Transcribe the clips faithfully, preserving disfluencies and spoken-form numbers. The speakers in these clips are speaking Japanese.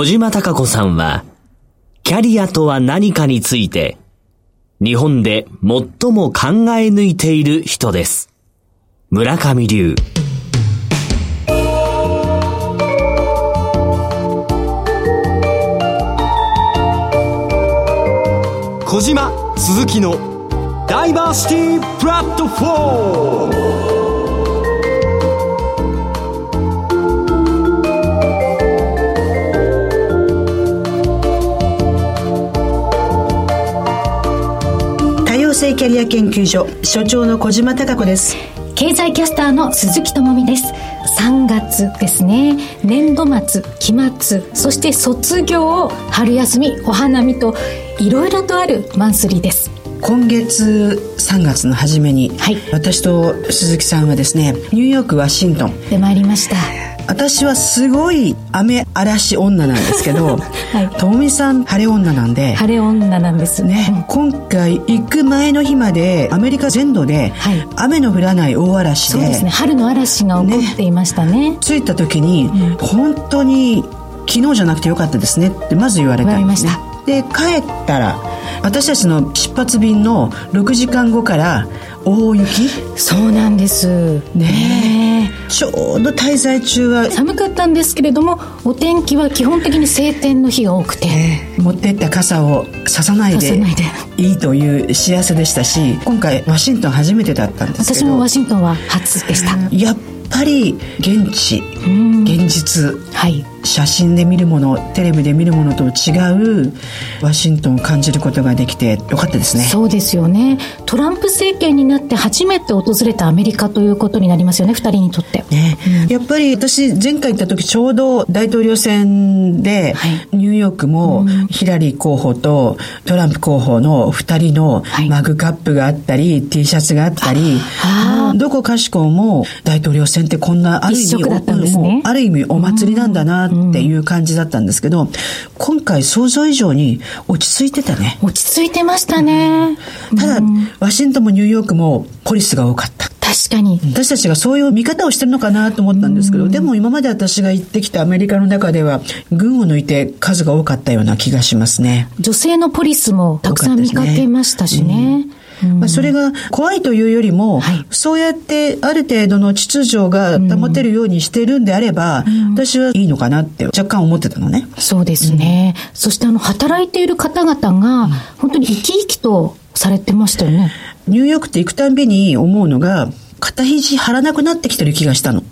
小島貴子さんは、キャリアとは何かについて、日本で最も考え抜いている人です。村上龍。小島鈴木のダイバーシティプラットフォーム。多様性キャリア研究所所長の小島貴子です。経済キャスターの鈴木智美です。さんがつですね、年度末、期末、そして卒業、春休み、お花見といろいろとあるマンスリーです。今月さんがつの初めに、はい、私と鈴木さんはですね、ニューヨーク、ワシントンで参りました。私はすごい雨嵐女なんですけど、ともみさん晴れ女なんで、晴れ女なんですね。今回行く前の日までアメリカ全土で雨の降らない大嵐で、そうですね、春の嵐が起こっていましたね。ね、着いた時に、うん、本当に昨日じゃなくてよかったですねってまず言われたんですね。で、帰ったら私たちの出発便のろくじかんごから大雪。そうなんですね。ちょうど滞在中は寒かったんですけれども、お天気は基本的に晴天の日が多くて、ね、持ってった傘をささないでいいという幸せでしたし、今回ワシントン初めてだったんですけど、私もワシントンは初でした。やっぱり現地、現実、はい、写真で見るもの、テレビで見るものと違うワシントンを感じることができてよかったですね。そうですよね。トランプ政権になって初めて訪れたアメリカということになりますよね、ふたりにとって、ね、うん、やっぱり私前回行った時ちょうど大統領選で、はい、ニューヨークもヒラリー候補とトランプ候補のふたりのマグカップがあったり、はい、T シャツがあったり、どこかしこも大統領選ってこんなある意味だったんですね。ある意味お祭りなんだなっていう感じだったんですけど、うん、今回想像以上に落ち着いてたね。落ち着いてましたね、うん、ただ、うん、ワシントンもニューヨークもポリスが多かった。確かに私たちがそういう見方をしてるのかなと思ったんですけど、うん、でも今まで私が行ってきたアメリカの中では群を抜いて数が多かったような気がしますね。女性のポリスもたくさん見かけましたしね。まあ、それが怖いというよりも、はい、そうやってある程度の秩序が保てるようにしてるんであれば、うん、私はいいのかなって若干思ってたのね。そうですね、うん、そしてあの働いている方々が本当に生き生きとされてましたよね。ニューヨークって行くたんびに思うのが、肩肘張らなくなってきてる気がしたの。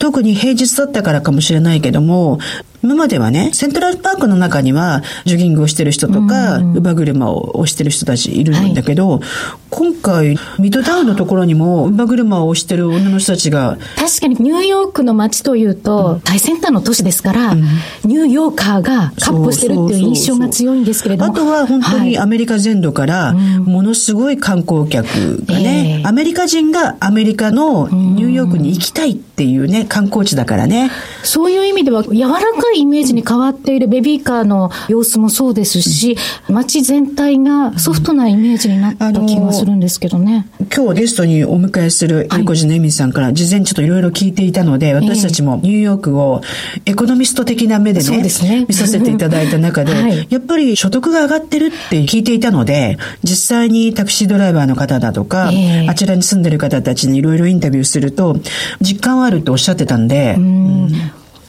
特に平日だったからかもしれないけども、今まではね、セントラルパークの中にはジョギングをしてる人とか、うん、馬車を押してる人たちいるんだけど、はい、今回ミッドタウンのところにも馬車を押してる女の人たちが。確かにニューヨークの街というと、うん、最先端の都市ですから、うん、ニューヨーカーがカッポしてるっていう印象が強いんですけれども、そうそうそう、あとは本当にアメリカ全土からものすごい観光客がね、うん、えー、アメリカ人がアメリカのニューヨークに行きたいっていうね、観光地だからね。そういう意味では柔らかいイメージに変わっているベビーカーの様子もそうですし、街全体がソフトなイメージになった気がするんですけどね。今日ゲストにお迎えするエコジのエミさんから事前ちょっといろいろ聞いていたので、私たちもニューヨークをエコノミスト的な目で ね, そうですね見させていただいた中で、はい、やっぱり所得が上がってるって聞いていたので、実際にタクシードライバーの方だとか、えー、あちらに住んでる方たちにいろいろインタビューすると実感はあるとおっしゃってたんで、うん、うん、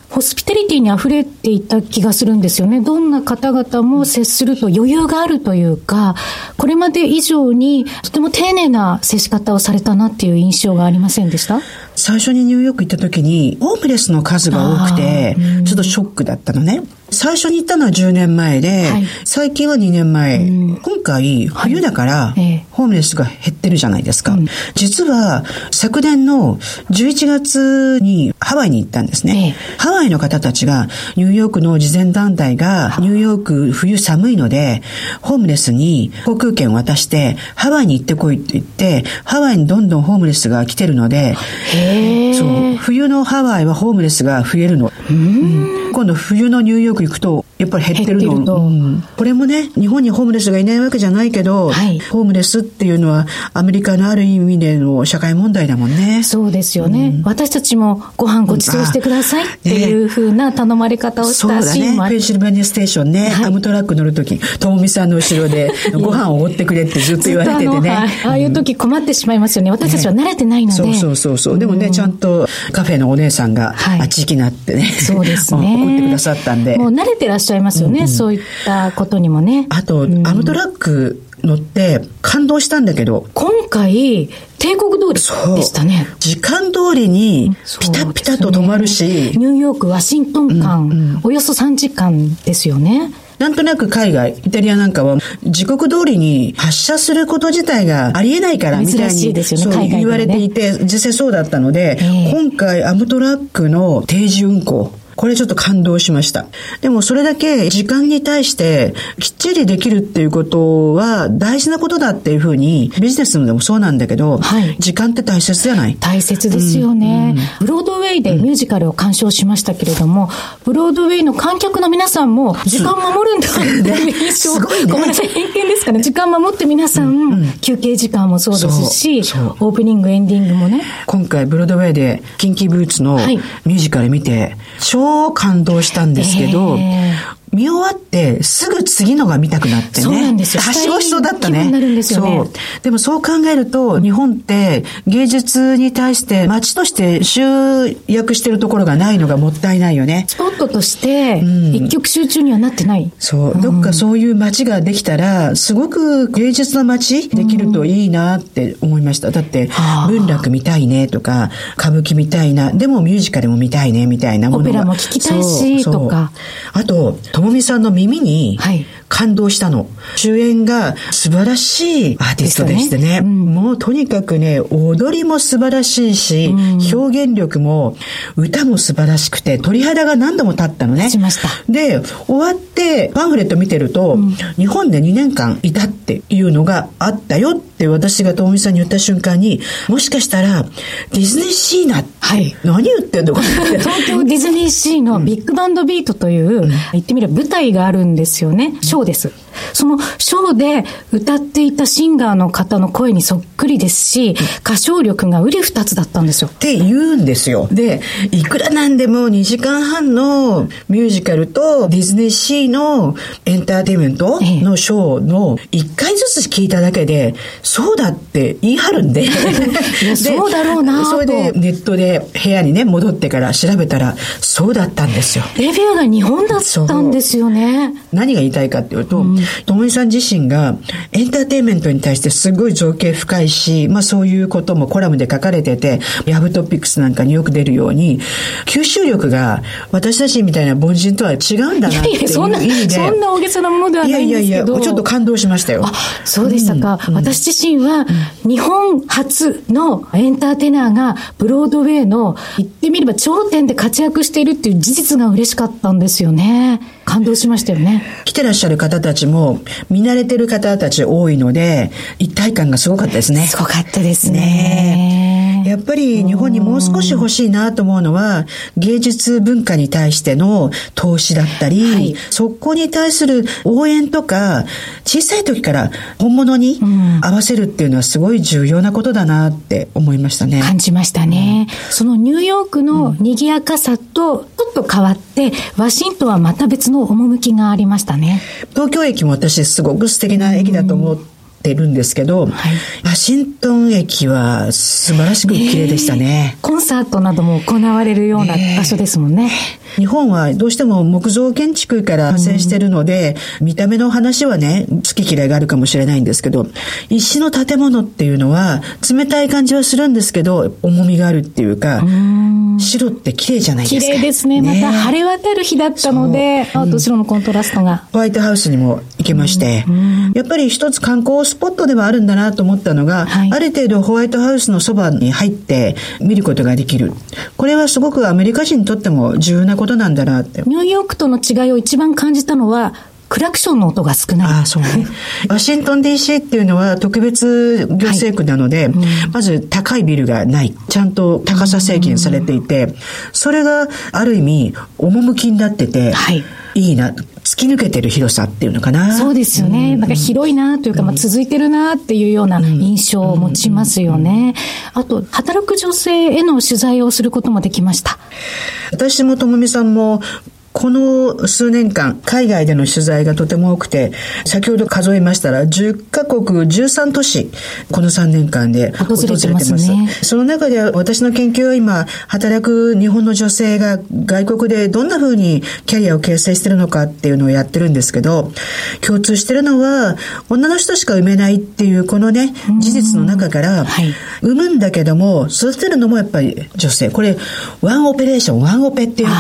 ホスピタリティに溢れていた気がするんですよね。どんな方々も接すると余裕があるというか、これまで以上にとても丁寧な接し方をされたなっていう印象がありませんでした？最初にニューヨーク行った時にホームレスの数が多くてちょっとショックだったのね。最初に行ったのはじゅうねんまえで、はい、最近はにねんまえ、うん、今回冬だからホームレスが減ってるじゃないですか、うん、実は昨年のじゅういちがつにハワイに行ったんですね、ええ、ハワイの方たちがニューヨークの慈善団体がニューヨーク冬寒いのでホームレスに航空券を渡してハワイに行ってこいって言って、ハワイにどんどんホームレスが来てるので、へー、そう、冬のハワイはホームレスが増えるの、うん、今度冬のニューヨーク行くとやっぱり減ってるの。減ってるの、うん、これもね、日本にホームレスがいないわけじゃないけど、はい、ホームレスっていうのはアメリカのある意味での社会問題だもんね。そうですよね、うん、私たちもご飯ごちそうしてくださいっていう風な頼まれ方をしたシーンもある、ね、ペンシルベニアステーションね、はい、アムトラック乗るときともみさんの後ろでご飯をおごってくれってずっと言われててね、はい、ああいう時困ってしまいますよね、私たちは慣れてないので、ね、そうそうそうそう、うん、でもね、ちゃんとカフェのお姉さんがあっち行きなってね、はい、そうですね怒ってくださったんで、もう慣れてらっしゃいますよね、うんうん、そういったことにもね。あと、うん、アムトラック乗って感動したんだけど、今回定刻通りでしたね。時間通りにピタピタと止まるし、ね、ニューヨークワシントン間、うんうん、およそさんじかんですよね。なんとなく海外、イタリアなんかは時刻通りに発車すること自体がありえないからみたいに、ね、そう言われていて、ね、実際そうだったので、今回アムトラックの定時運行、これちょっと感動しました。でもそれだけ時間に対してきっちりできるっていうことは大事なことだっていうふうに、ビジネスでもそうなんだけど、はい、時間って大切じゃない？大切ですよね、うん、ブロードウェイでミュージカルを鑑賞しましたけれども、うん、ブロードウェイの観客の皆さんも時間守るんだっていう印象、うん、すごいね、ごめんなさい、偏見ですかね、時間守って皆さん、うんうん、休憩時間もそうですし、オープニングエンディングもね。今回ブロードウェイでキンキーブーツのミュージカル見て、はい、感動したんですけど、えー見終わってすぐ次のが見たくなってね。そうなんですよ。はしごしそうだったね。そう。でもそう考えると、日本って芸術に対して街として集約してるところがないのがもったいないよね。スポットとして一極集中にはなってない。うん、そう、うん。どっかそういう街ができたら、すごく芸術の街できるといいなって思いました。だって文楽見たいねとか、歌舞伎見たいな、でもミュージカルも見たいねみたいなものが。オペラも聞きたいしとか。あと、ともみさんの耳に感動したの、はい、主演が素晴らしいアーティストでして ね, ね、うん、もうとにかくね、踊りも素晴らしいし、うん、表現力も歌も素晴らしくて、鳥肌が何度も立ったのね。しました。で、終わってパンフレット見てると、うん、日本でにねんかんいたっていうのがあったよって私がともみさんに言った瞬間に、もしかしたらディズニーシーナって、はい、何言ってんのか東京ディズニーシーのビッグバンドビートという、うん、言ってみれば舞台があるんですよね。ショーです。そのショーで歌っていたシンガーの方の声にそっくりですし、歌唱力がうり二つだったんですよ。って言うんですよ。で、いくらなんでもにじかんはんのミュージカルとディズニーシーのエンターテインメントのショーのいっかいずつ聞いただけで、そうだって言い張るんで。でそうだろうなと。それでネットで部屋にね、戻ってから調べたら、そうだったんですよ。レビューが日本だったんですよね。何が言いたいかっていうと、うん、ともみさん自身がエンターテインメントに対してすごい造形深いし、まあそういうこともコラムで書かれてて、ヤフトピックスなんかによく出るように、吸収力が私たちみたいな凡人とは違うんだなっていう意味で。いやいや、そんな、そんな大げさなものではないんですけど。いやいやいや、ちょっと感動しましたよ。あ、そうでしたか、うん、私自身は日本初のエンターテイナーがブロードウェイの言ってみれば頂点で活躍しているっていう事実が嬉しかったんですよね。感動しましたよね。来てらっしゃる方たちも見慣れてる方たち多いので、一体感がすごかったですね。すごかったですね。ね、やっぱり日本にもう少し欲しいなと思うのは、芸術文化に対しての投資だったり、はい、そこに対する応援とか、小さい時から本物に合わせるっていうのはすごい重要なことだなって思いましたね。感じましたね。うん、そのニューヨークの賑やかさとちょっと変わって、ワシントンはまた別の趣がありましたね。東京駅も私すごく素敵な駅だと思ってるんですけど、うん、はい、ワシントン駅は素晴らしく綺麗でしたね。コンサートなども行われるような場所ですもんね。日本はどうしても木造建築から派生してるので、うん、見た目の話はね、好き嫌いがあるかもしれないんですけど、石の建物っていうのは冷たい感じはするんですけど、重みがあるっていうか、うん、白って綺麗じゃないですか。綺麗ですね。ね、また晴れ渡る日だったので、青と白のコントラストが、うん、ホワイトハウスにも行けまして、うんうん、やっぱり一つ観光スポットではあるんだなと思ったのが、はい、ある程度ホワイトハウスのそばに入って見ることができる。これはすごくアメリカ人にとっても重要なことなんだなって。ニューヨークとの違いを一番感じたのは、クラクションの音が少ない。ああ、そうね。ワシントン ディーシー っていうのは特別行政区なので、はい、うん、まず高いビルがない。ちゃんと高さ制限されていて、うん、それがある意味趣になってて、はい、いいな。突き抜けてる広さっていうのかな。そうですよね。なんか広いなというか、うん、まあ、続いてるなっていうような印象を持ちますよね。あと、働く女性への取材をすることもできました。私もともみさんもこの数年間、海外での取材がとても多くて、先ほど数えましたら、じゅっかこくじゅうさんとし、このさんねんかんで訪れてますね。その中で私の研究は今、働く日本の女性が外国でどんな風にキャリアを形成しているのかっていうのをやってるんですけど、共通してるのは、女の人しか産めないっていうこのね、事実の中から、はい、産むんだけども、育てるのもやっぱり女性。これ、ワンオペレーション、ワンオペってよくね、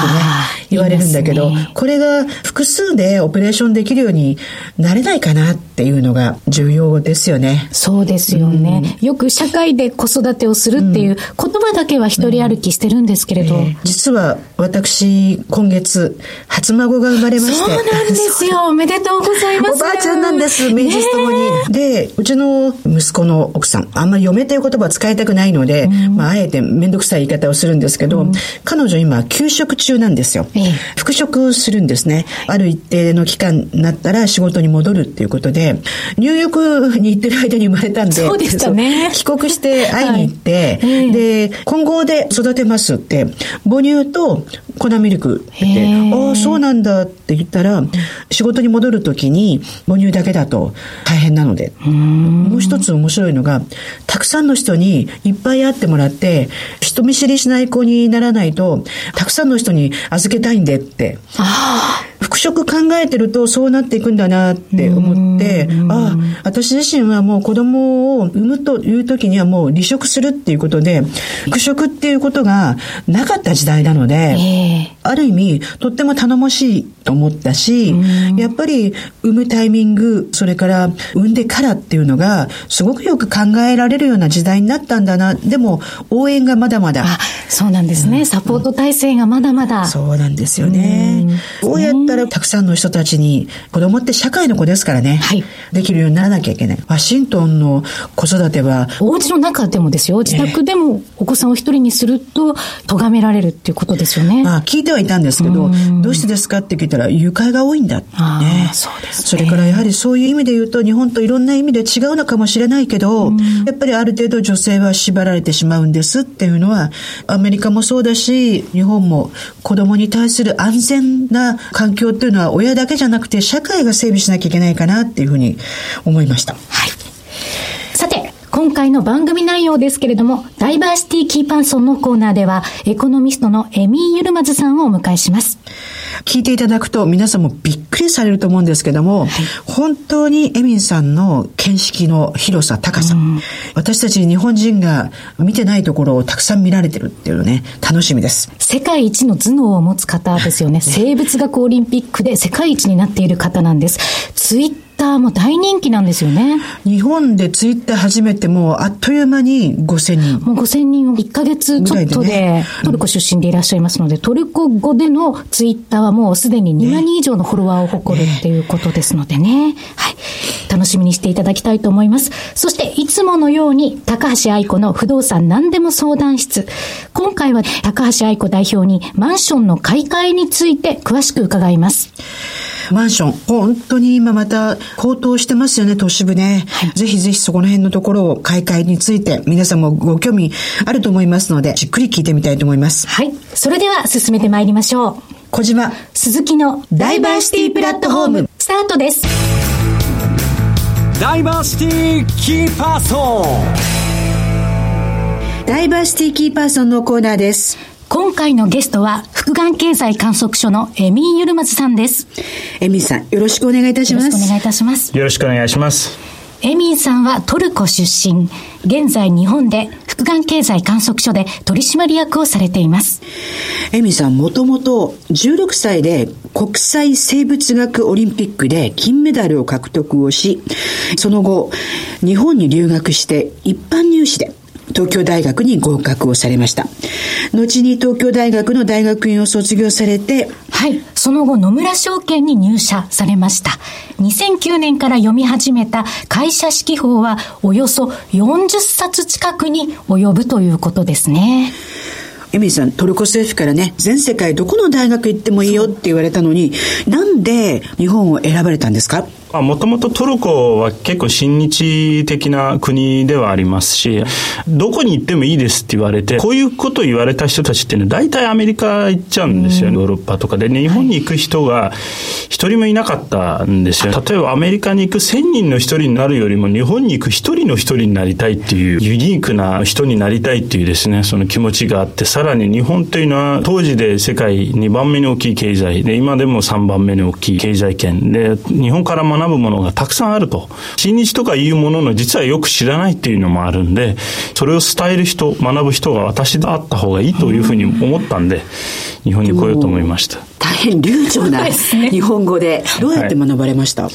言われるんだけど、けどこれが複数でオペレーションできるようになれないかなっていうのが重要ですよね。そうですよね、うん、よく社会で子育てをするっていう言葉だけは一人歩きしてるんですけれど、うんうん、えー、実は私今月初孫が生まれまして。そうなんですよ。おめでとうございます。おばあちゃんなんです、名実ともに、ね、でうちの息子の奥さん、あんまり嫁という言葉は使いたくないので、うん、まあ、あえてめんどくさい言い方をするんですけど、うん、彼女今休職中なんですよ、えー復職するんですね。ある一定の期間になったら仕事に戻るっていうことで、ニューヨークに行ってる間に生まれたんで、そうでしたね、帰国して会いに行って、はい、で混合で育てますって、母乳と粉ミルクって、ああそうなんだって言ったら、仕事に戻るときに母乳だけだと大変なので、うーん、もう一つ面白いのが、たくさんの人にいっぱい会ってもらって、人見知りしない子にならないと、たくさんの人に預けたいんでって、ああ、復職考えてるとそうなっていくんだなって思って、ああ、私自身はもう子供を産むという時にはもう離職するっていうことで、復職っていうことがなかった時代なので、えー、ある意味とっても頼もしいと思ったし、やっぱり産むタイミング、それから産んでからっていうのがすごくよく考えられるような時代になったんだな。でも応援がまだまだ。あ、そうなんですね、うん、サポート体制がまだまだ。そうなんですよね。こうやったらたくさんの人たちに、子供って社会の子ですからね、はい、できるようにならなきゃいけない。ワシントンの子育てはお家の中でもですよ、自宅でもお子さんを一人にすると咎められるっていうことですよね、まあ、聞いてはいたんですけど、どうしてですかって聞いたら、誘拐が多いんだって、ね、あ、そうですね。それからやはりそういう意味で言うと、日本といろんな意味で違うのかもしれないけど、やっぱりある程度女性は縛られてしまうんですっていうのは、アメリカもそうだし、日本も子供に対する安全な環境っていうのは親だけじゃなくて社会が整備しなきゃいけないかなっていうふうに思いました。はい。さて、今回の番組内容ですけれども、ダイバーシティキーパーソンのコーナーでは、エコノミストのエミー・ユルマズさんをお迎えします。聞いていただくと皆さんもびっくりされると思うんですけども、はい、本当にエミンさんの見識の広さ、高さ、うん、私たち日本人が見てないところをたくさん見られてるっていうのね、楽しみです。世界一の頭脳を持つ方ですよね。生物学オリンピックで世界一になっている方なんです。ツイッターツイッターも大人気なんですよね。日本でツイッター始めてもうあっという間にごせんにん、もうごせんにんをいっかげつちょっと で, で、ね、トルコ出身でいらっしゃいますので、トルコ語でのツイッターはもうすでににまんにん以上のフォロワーを誇るっていうことですのでね、はい、楽しみにしていただきたいと思います。そしていつものように高橋愛子の不動産何でも相談室、今回は高橋愛子代表にマンションの買い替えについて詳しく伺います。マンション、本当に今また高騰してますよね、都市部ね、はい、ぜひぜひそこの辺のところを買い替えについて皆さんもご興味あると思いますので、じっくり聞いてみたいと思います。はい、それでは進めてまいりましょう。小島鈴木のダイバーシティプラットフォーム、スタートです。ダイバーシティキーパーソン、ダイバーシティキーパーソンのコーナーです。今回のゲストは福眼経済観測所のエミー・ユルマズさんです。エミーさん、よろしくお願いいたします。よろしくお願いいたします。よろしくお願いします。エミーさんはトルコ出身。現在日本で福眼経済観測所で取締役をされています。エミーさん、もともとじゅうろくさいで国際生物学オリンピックで金メダルを獲得をし、その後日本に留学して一般入試で東京大学に合格をされました。後に東京大学の大学院を卒業されて、はい、その後野村証券に入社されました。にせんきゅうねんから読み始めた会社四季報はおよそよんじゅっさつ近くに及ぶということですね。エミリーさん、トルコ政府からね、全世界どこの大学行ってもいいよって言われたのに、なんで日本を選ばれたんですか？もともとトルコは結構親日的な国ではありますし、どこに行ってもいいですって言われて、こういうことを言われた人たちってね、大体アメリカ行っちゃうんですよ、うん、ヨーロッパとかでね。日本に行く人が一人もいなかったんですよ。例えばアメリカに行くせんにんの一人になるよりも、日本に行く一人の一人になりたいっていう、ユニークな人になりたいっていうですね、その気持ちがあって、さらに日本というのは当時で世界にばんめに大きい経済で、今でもさんばんめに大きい経済圏で、日本から学学ぶものがたくさんあると。親日とかいうものの実はよく知らないっていうのもあるんで、それを伝える人、学ぶ人が私であった方がいいというふうに思ったんで、日本に来ようと思いました。大変流暢な日本語でどうやって学ばれました？はい、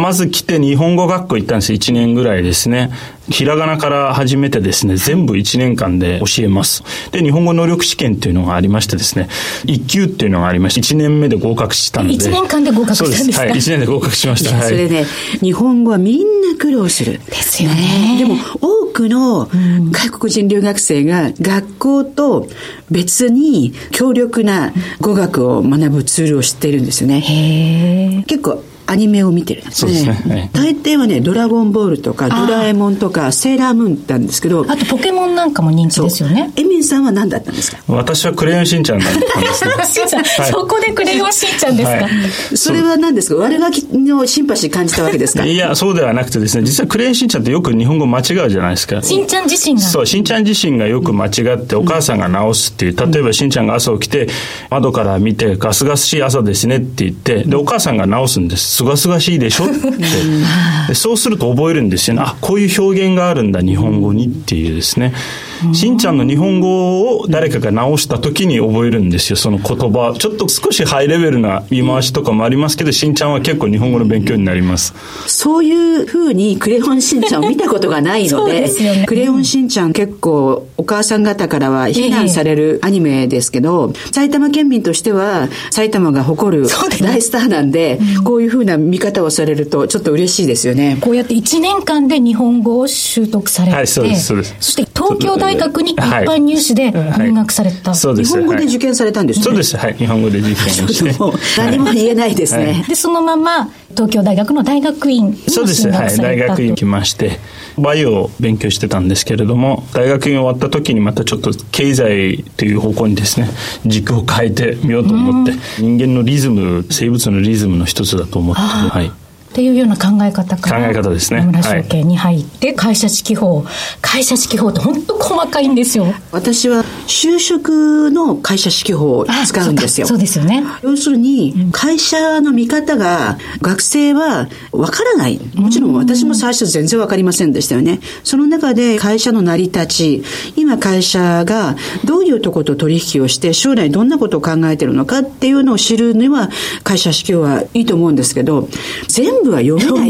まず来て日本語学校行ったんです。いちねんぐらいですね。ひらがなから始めてですね、全部いちねんかんで教えます。で、日本語能力試験というのがありましてですね、いっ級っていうのがありまして、いちねんめで合格したので。いちねんかんで合格したんですか？そうです、はい、いちねんで合格しました。それね、はい、日本語はみんな苦労するですよね。でも多くの外国人留学生が学校と別に強力な語学を学ぶツールを知っているんですよね。へー、結構アニメを見てるんですね。そうですね。大抵はね、ドラゴンボールとかドラえもんとかセーラームーンなんですけど、あとポケモンなんかも人気ですよね。エミンさんは何だったんですか？私はクレヨンしんちゃんだったんですね。しんちゃん、はい、そこでクレヨンしんちゃんですか？はい、それは何ですか？悪ガキのシンパシー感じたわけですか？いや、そうではなくてですね、実はクレヨンしんちゃんってよく日本語間違うじゃないですか。しんちゃん自身が、そう、しんちゃん自身がよく間違ってお母さんが直すっていう、例えばしんちゃんが朝起きて窓から見てガスガスしい朝ですねって言って、でお母さんが直すんです。すがすがしいでしょってで、そうすると覚えるんですよね。あ、こういう表現があるんだ日本語にっていうですね、しんちゃんの日本語を誰かが直した時に覚えるんですよ、その言葉。ちょっと少しハイレベルな言い回しとかもありますけど、しんちゃんは結構日本語の勉強になります。そういう風にクレヨンしんちゃんを見たことがないの で, で、ね、クレヨンしんちゃん結構お母さん方からは非難されるアニメですけど、埼玉県民としては埼玉が誇る大スターなんで、こういう風な見方をされるとちょっと嬉しいですよね。こうやっていちねんかんで日本語を習得されて、はい、そうです、そうです。そして東京大学に一般入試で入学された、はいはい、日本語で受験されたんですね。そうです、はい、日本語で受験してもう何も言えないですね、はい、でそのまま東京大学の大学院に進学された。そうです、はい、大学院に来ましてバイオを勉強してたんですけれども、大学院終わった時にまたちょっと経済という方向にですね、軸を変えてみようと思って、人間のリズム、生物のリズムの一つだと思って、はいっていうような考え方から、考え方ですね、野村証券に入って会社四季報、会社四季報って本当細かいんですよ。私は就職の会社四季報を使うんですよ。そうですよね。要するに会社の見方が学生はわからない。もちろん私も最初全然わかりませんでしたよね。その中で会社の成り立ち、今会社がどういうとこと取引をして将来どんなことを考えているのかっていうのを知るには会社四季報はいいと思うんですけど、全部全部は読めな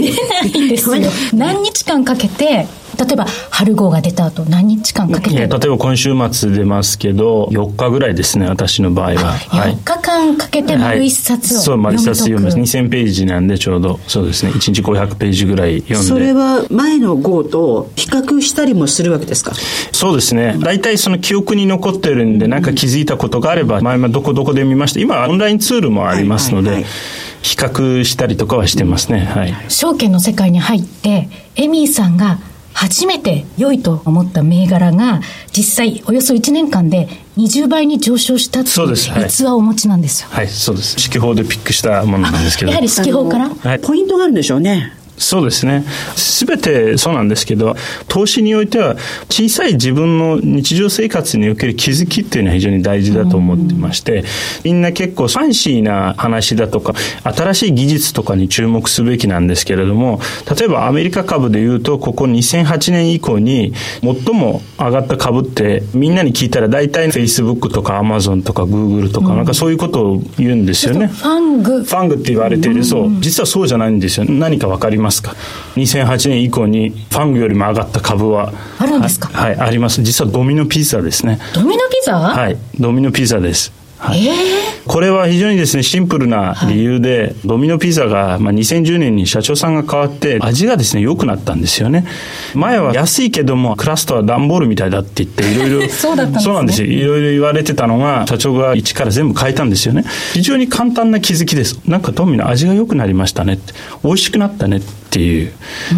いんですよ。何日間かけて、例えば春号が出た後何日間かけて、例えば今週末出ますけどよっかぐらいですね、私の場合はよっかかんかけて丸一冊を読み解く、はい、そう、丸一冊読みます。にせんページなんでちょうど、そうですね、いちにちごひゃくページぐらい読んで。それは前の号と比較したりもするわけですか？そうですね、大体その記憶に残ってるんで、なんか気づいたことがあれば、前はどこどこで見ました。今オンラインツールもありますので、はいはいはい、比較したりとかはしてますね、はい、証券の世界に入ってエミーさんが初めて良いと思った銘柄が実際およそいちねんかんでにじゅうばいに上昇したという逸話をお持ちなんですよ。はい、はい、そうです。四季報でピックしたものなんですけど、やはり四季報から、はい、ポイントがあるんでしょうね。そうですね、全てそうなんですけど、投資においては小さい自分の日常生活における気づきっていうのは非常に大事だと思ってまして、うん、みんな結構ファンシーな話だとか新しい技術とかに注目すべきなんですけれども、例えばアメリカ株でいうと、ここにせんはちねん以降に最も上がった株ってみんなに聞いたら大体 Facebook とか Amazon とか Google とか、なんかそういうことを言うんですよね、うん、ファングファングって言われている、そう、実はそうじゃないんですよ。何かわかります？にせんはちねん以降にファングよりも上がった株はあるんですか？はい、あります。実はドミノピザですね。ドミノピザ？はい、ドミノピザです。はいえー、これは非常にですねシンプルな理由で、はい、ドミノピザが、まあ、にせんじゅうねんに社長さんが変わって味がですね良くなったんですよね。前は安いけどもクラストは段ボールみたいだって言っていろいろそうだったんですね。そうなんですよ。いろいろ言われてたのが社長が一から全部変えたんですよね。非常に簡単な気づきです。なんかドミノ味が良くなりましたね、美味しくなったねっていう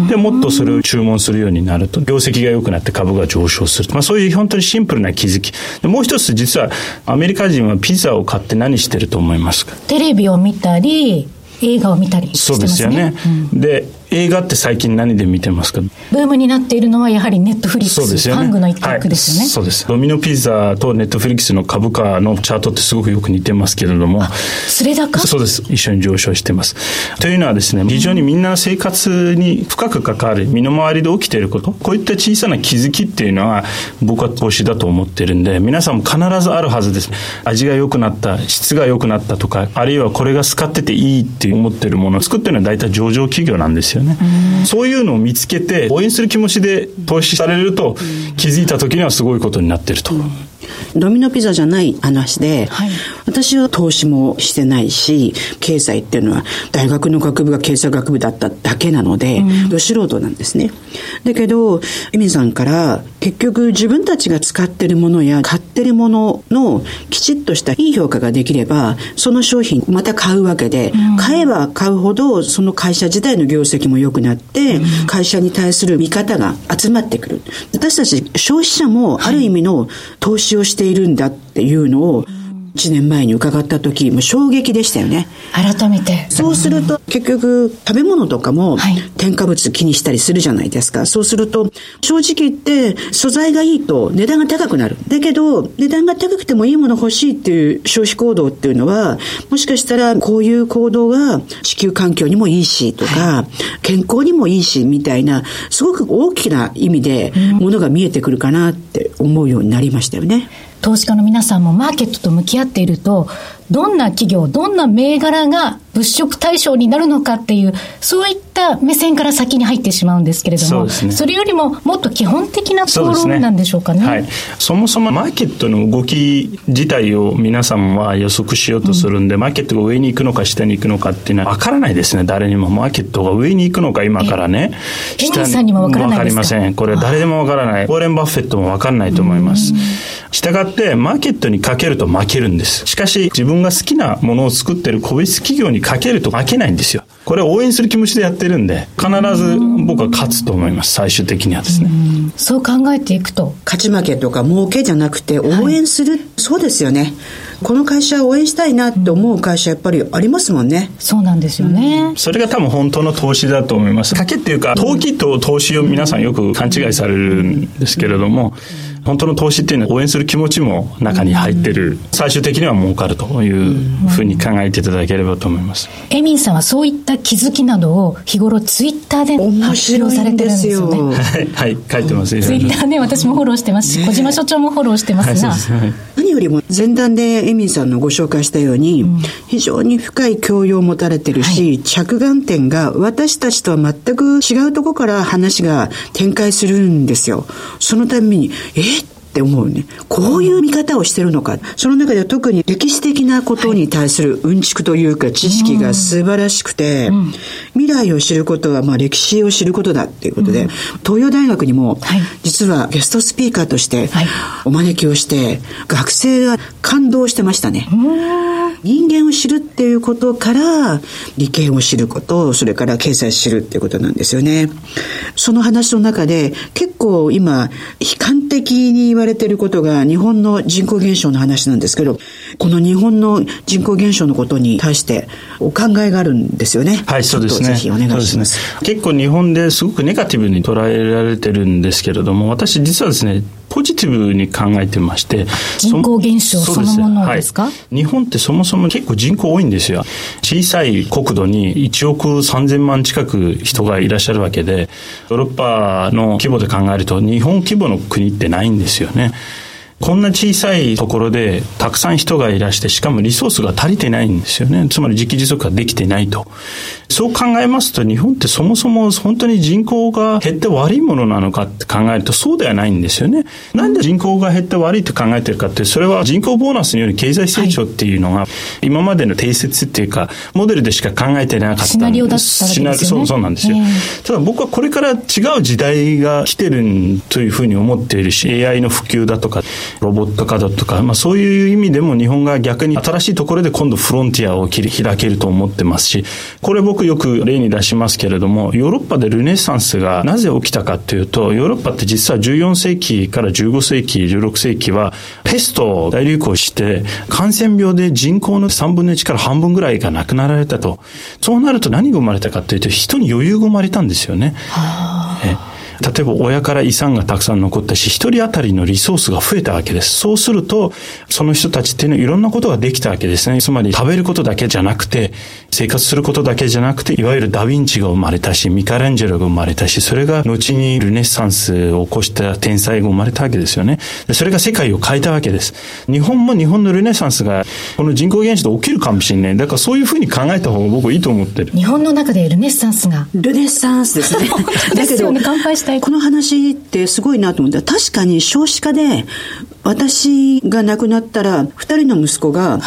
で、もっとそれを注文するようになると業績が良くなって株が上昇する、まあ、そういう本当にシンプルな気づきで、もう一つ実はアメリカ人はピザを買って何してると思いますか？テレビを見たり映画を見たりしてますね。そうですよね、うん、で映画って最近何で見てますか？ブームになっているのはやはりネットフリックス、ね、ハングの一角ですよね、はい、そうです。ドミノピザとネットフリックスの株価のチャートってすごくよく似てますけれども、スレ高、そうです、一緒に上昇してます。というのはですね、非常にみんなの生活に深く関わる身の回りで起きていること、こういった小さな気づきっていうのは僕は投資だと思ってるんで、皆さんも必ずあるはずです。味が良くなった、質が良くなったとか、あるいはこれが使ってていいって思ってるものを作ってるのは大体上場企業なんですよね。うん、そういうのを見つけて応援する気持ちで投資されると、気づいた時にはすごいことになってると、うん、ドミノピザじゃない話で、はい、私は投資もしてないし、経済っていうのは大学の学部が経済学部だっただけなので、うん、ど素人なんですね。だけどエミさんから結局自分たちが使ってるものや買ってるもののきちっとしたいい評価ができれば、その商品また買うわけで、うん、買えば買うほどその会社自体の業績も良くなって、うん、会社に対する見方が集まってくる。私たち消費者もある意味の投資をしているんだっていうのをいちねんまえに伺った時、もう衝撃でしたよね。改めてそうすると、うん、結局食べ物とかも添加物気にしたりするじゃないですか、はい、そうすると正直言って素材がいいと値段が高くなる。だけど値段が高くてもいいもの欲しいっていう消費行動っていうのは、もしかしたらこういう行動が地球環境にもいいしとか、はい、健康にもいいしみたいな、すごく大きな意味でものが見えてくるかなって思うようになりましたよね。投資家の皆さんもマーケットと向き合っていると、どんな企業、どんな銘柄が物色対象になるのかっていう、そういった目線から先に入ってしまうんですけれども、 そうですね、それよりももっと基本的な討論なんでしょうかね。 そうですね、はい、そもそもマーケットの動き自体を皆さんは予測しようとするんで、うん、マーケットが上に行くのか下に行くのかっていうのは分からないですね。誰にもマーケットが上に行くのか今からね、エミさんにも分からないですか？分かりません。これ誰でも分からない。ウォーレン・バッフェットも分からないと思います。したがってマーケットにかけると負けるんです。しかし自分が好きなものを作ってる個別企業にかけると負けないんですよ。これを応援する気持ちでやってるんで、必ず僕は勝つと思います。最終的にはですね、うん、そう考えていくと、勝ち負けとか儲けじゃなくて応援する、はい、そうですよね。この会社を応援したいなと思う会社やっぱりありますもんね。そうなんですよね。それが多分本当の投資だと思います。賭けっていうか投機と投資を皆さんよく勘違いされるんですけれども、本当の投資っていうのは応援する気持ちも中に入ってる、最終的には儲かるというふうに考えていただければと思います。エミンさんはそういった気づきなどを日頃ツイッターで発表されてるんですよね。面白いんですよ。はい、はい、書いてます。ツイッターね、私もフォローしてますし、ね、小島所長もフォローしてますが、はい、そうですね、はい、何よりも前段でエミンさんのご紹介したように、うん、非常に深い教養を持たれてるし、はい、着眼点が私たちとは全く違うところから話が展開するんですよ。そのためにえーって思うね。こういう見方をしてるのか。その中では特に歴史的なことに対するうんちくというか知識が素晴らしくて、うんうん、未来を知ることはまあ歴史を知ることだっていうことで、うん、東洋大学にも実はゲストスピーカーとしてお招きをして、はい、学生が感動してましたね。人間を知るっていうことから理系を知ること、それから経済を知るっていうことなんですよね。その話の中で結構今悲観的に言われ言われていることが日本の人口減少の話なんですけど、この日本の人口減少のことに対してお考えがあるんですよね。はい、そうですね。ぜひお願いします。そうですね。結構日本ですごくネガティブに捉えられてるんですけれども、私実はですねポジティブに考えてまして、人口減少 そ, そのものですか、はい、日本ってそもそも結構人口多いんですよ。小さい国土にいちおくさんぜんまん近く人がいらっしゃるわけで、ヨーロッパの規模で考えると日本規模の国ってないんですよね。こんな小さいところでたくさん人がいらして、しかもリソースが足りてないんですよね。つまり自給自足ができてないと。そう考えますと、日本ってそもそも本当に人口が減って悪いものなのかって考えるとそうではないんですよね。なんで人口が減って悪いって考えてるかって、それは人口ボーナスによる経済成長っていうのが今までの定説っていうかモデルでしか考えてなかったシナリオだったわけですよね。そうなんですよ。えー、ただ僕はこれから違う時代が来てるというふうに思っているし、 エーアイ の普及だとかロボット化だとか、まあ、そういう意味でも日本が逆に新しいところで今度フロンティアを切り開けると思ってますし、これ僕よく例に出しますけれども、ヨーロッパでルネサンスがなぜ起きたかというと、ヨーロッパって実はじゅうよんせいきからじゅうごせいきじゅうろくせいきはペストを大流行して感染病で人口のさんぶんのいちから半分ぐらいが亡くなられたと。そうなると何が生まれたかというと、人に余裕が生まれたんですよね。はあ、例えば親から遺産がたくさん残ったし、一人当たりのリソースが増えたわけです。そうするとその人たちっていうのはいろんなことができたわけですね。つまり食べることだけじゃなくて、生活することだけじゃなくて、いわゆるダヴィンチが生まれたし、ミカエルアンジェロが生まれたし、それが後にルネサンスを起こした天才が生まれたわけですよね。でそれが世界を変えたわけです。日本も日本のルネサンスがこの人口減少で起きるかもしれない。だからそういうふうに考えた方が僕はいいと思ってる。日本の中でルネサンスがルネサンスですねだけど乾杯してこの話ってすごいなと思った。確かに少子化で私が亡くなったらふたりの息子が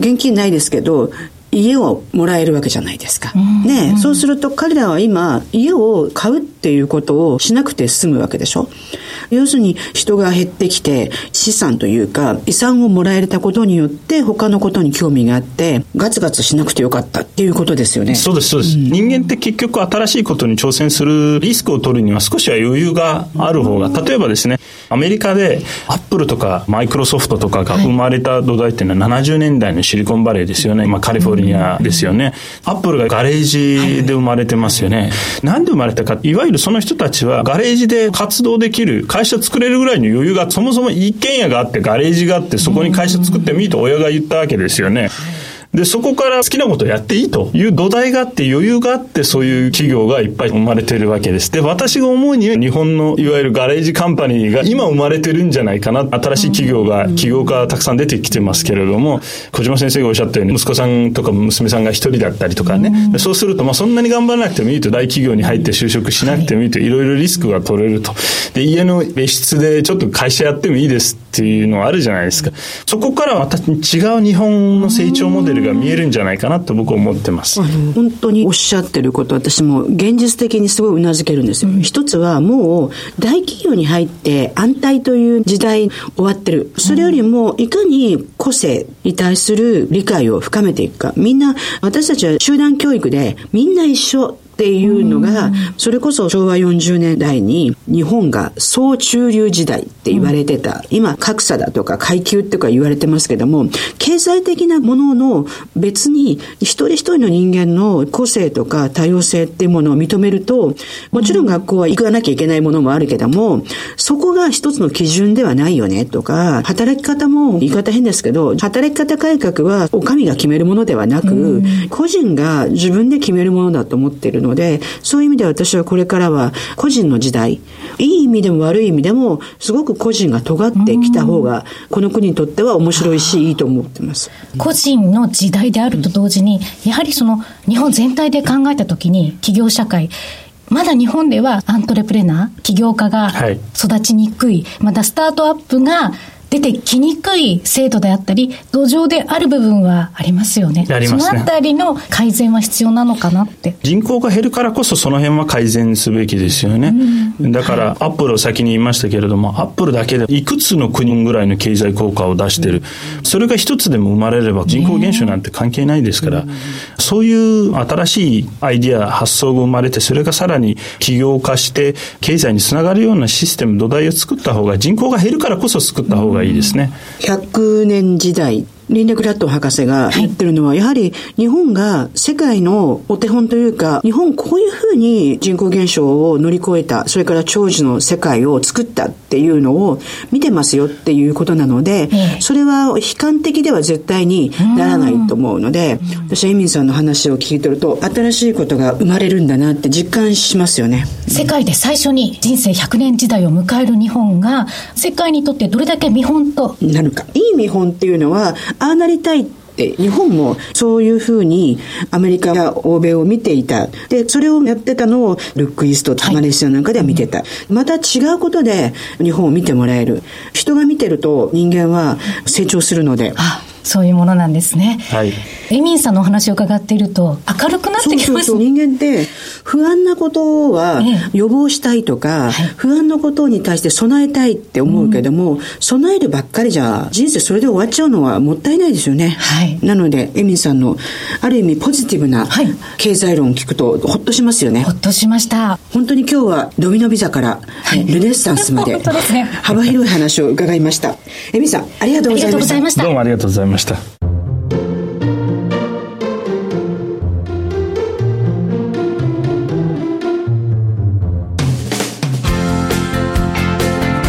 現金ないですけど、はい、家をもらえるわけじゃないですか、うんねえ、そうすると彼らは今家を買うっていうことをしなくて済むわけでしょ。要するに人が減ってきて資産というか遺産をもらえたことによって他のことに興味があってガツガツしなくてよかったっていうことですよね。そうですそうです、うん、人間って結局新しいことに挑戦するリスクを取るには少しは余裕がある方が、例えばですね、アメリカでアップルとかマイクロソフトとかが生まれた土台っていうのはななじゅうねんだいのシリコンバレーですよね。まあカリフォルニアですよね。アップルがガレージで生まれてますよね。なんで生まれたか、いわゆるその人たちはガレージで活動できる会社作れるぐらいの余裕が、そもそも一軒家があってガレージがあってそこに会社作ってもいいと親が言ったわけですよね。でそこから好きなことをやっていいという土台があって余裕があって、そういう企業がいっぱい生まれているわけです。で私が思うに日本のいわゆるガレージカンパニーが今生まれてるんじゃないかな。新しい企業が起業家たくさん出てきてますけれども、小島先生がおっしゃったように息子さんとか娘さんが一人だったりとかね、そうするとまあそんなに頑張らなくてもいいと、大企業に入って就職しなくてもいいと、いろいろリスクが取れると。で家の別室でちょっと会社やってもいいですっていうのはあるじゃないですか。そこからまた違う日本の成長モデルが見えるんじゃないかなと僕は思ってます。あの本当におっしゃってること、私も現実的にすごい頷けるんですよ、うん、一つはもう大企業に入って安泰という時代終わってる。それよりもいかに個性に対する理解を深めていくか。みんな私たちは集団教育でみんな一緒っていうのが、それこそ昭和よんじゅうねんだいに日本が総中流時代って言われてた、今格差だとか階級とか言われてますけども、経済的なものの別に一人一人の人間の個性とか多様性っていうものを認めると、もちろん学校は行かなきゃいけないものもあるけども、そこが一つの基準ではないよねとか、働き方も言い方変ですけど、働き方改革はお上が決めるものではなく、個人が自分で決めるものだと思っているので、そういう意味では私はこれからは個人の時代、いい意味でも悪い意味でもすごく個人が尖ってきた方がこの国にとっては面白いしいいと思ってます。個人の時代であると同時に、やはりその日本全体で考えた時に企業社会、まだ日本ではアントレプレナー、起業家が育ちにくい、まだスタートアップが出てきにくい制度であったり土壌である部分はありますよね。ありますね。そのあたりの改善は必要なのかなって。人口が減るからこそその辺は改善すべきですよね、うん、だから、はい、アップルを先に言いましたけれども、アップルだけでいくつの国ぐらいの経済効果を出してる、うん、それが一つでも生まれれば人口減少なんて関係ないですから、ね、そういう新しいアイディア発想が生まれて、それがさらに起業化して経済につながるようなシステム土台を作った方が、人口が減るからこそ作った方がいいですね。ひゃくねん時代リンデクラット博士がやってるのは、はい、やはり日本が世界のお手本というか、日本こういうふうに人口減少を乗り越えた、それから長寿の世界を作ったっていうのを見てますよっていうことなので、えー、それは悲観的では絶対にならないと思うので、私はエミンさんの話を聞いてると新しいことが生まれるんだなって実感しますよね。世界で最初に人生ひゃくねん時代を迎える日本が世界にとってどれだけ見本となるか。いい見本っていうのはああなりたいって、日本もそういうふうにアメリカや欧米を見ていた。でそれをやってたのをルックイーストとマレーシアなんかでは見てた、はい、また違うことで日本を見てもらえる。人が見てると人間は成長するので、あ、そういうものなんですね、はい、エミンさんのお話を伺っていると明るくなってきます。そうそうそう、人間って不安なことは予防したいとか、ええ、はい、不安なことに対して備えたいって思うけども、うん、備えるばっかりじゃ人生それで終わっちゃうのはもったいないですよね、はい、なのでエミンさんのある意味ポジティブな経済論を聞くとほっとしますよね、はい、ほっとしました。本当に今日はドミノビザから、はい、ルネッサンスまで幅広い話を伺いましたエミンさんありがとうございました。ありがとうございました。どうもありがとうございました。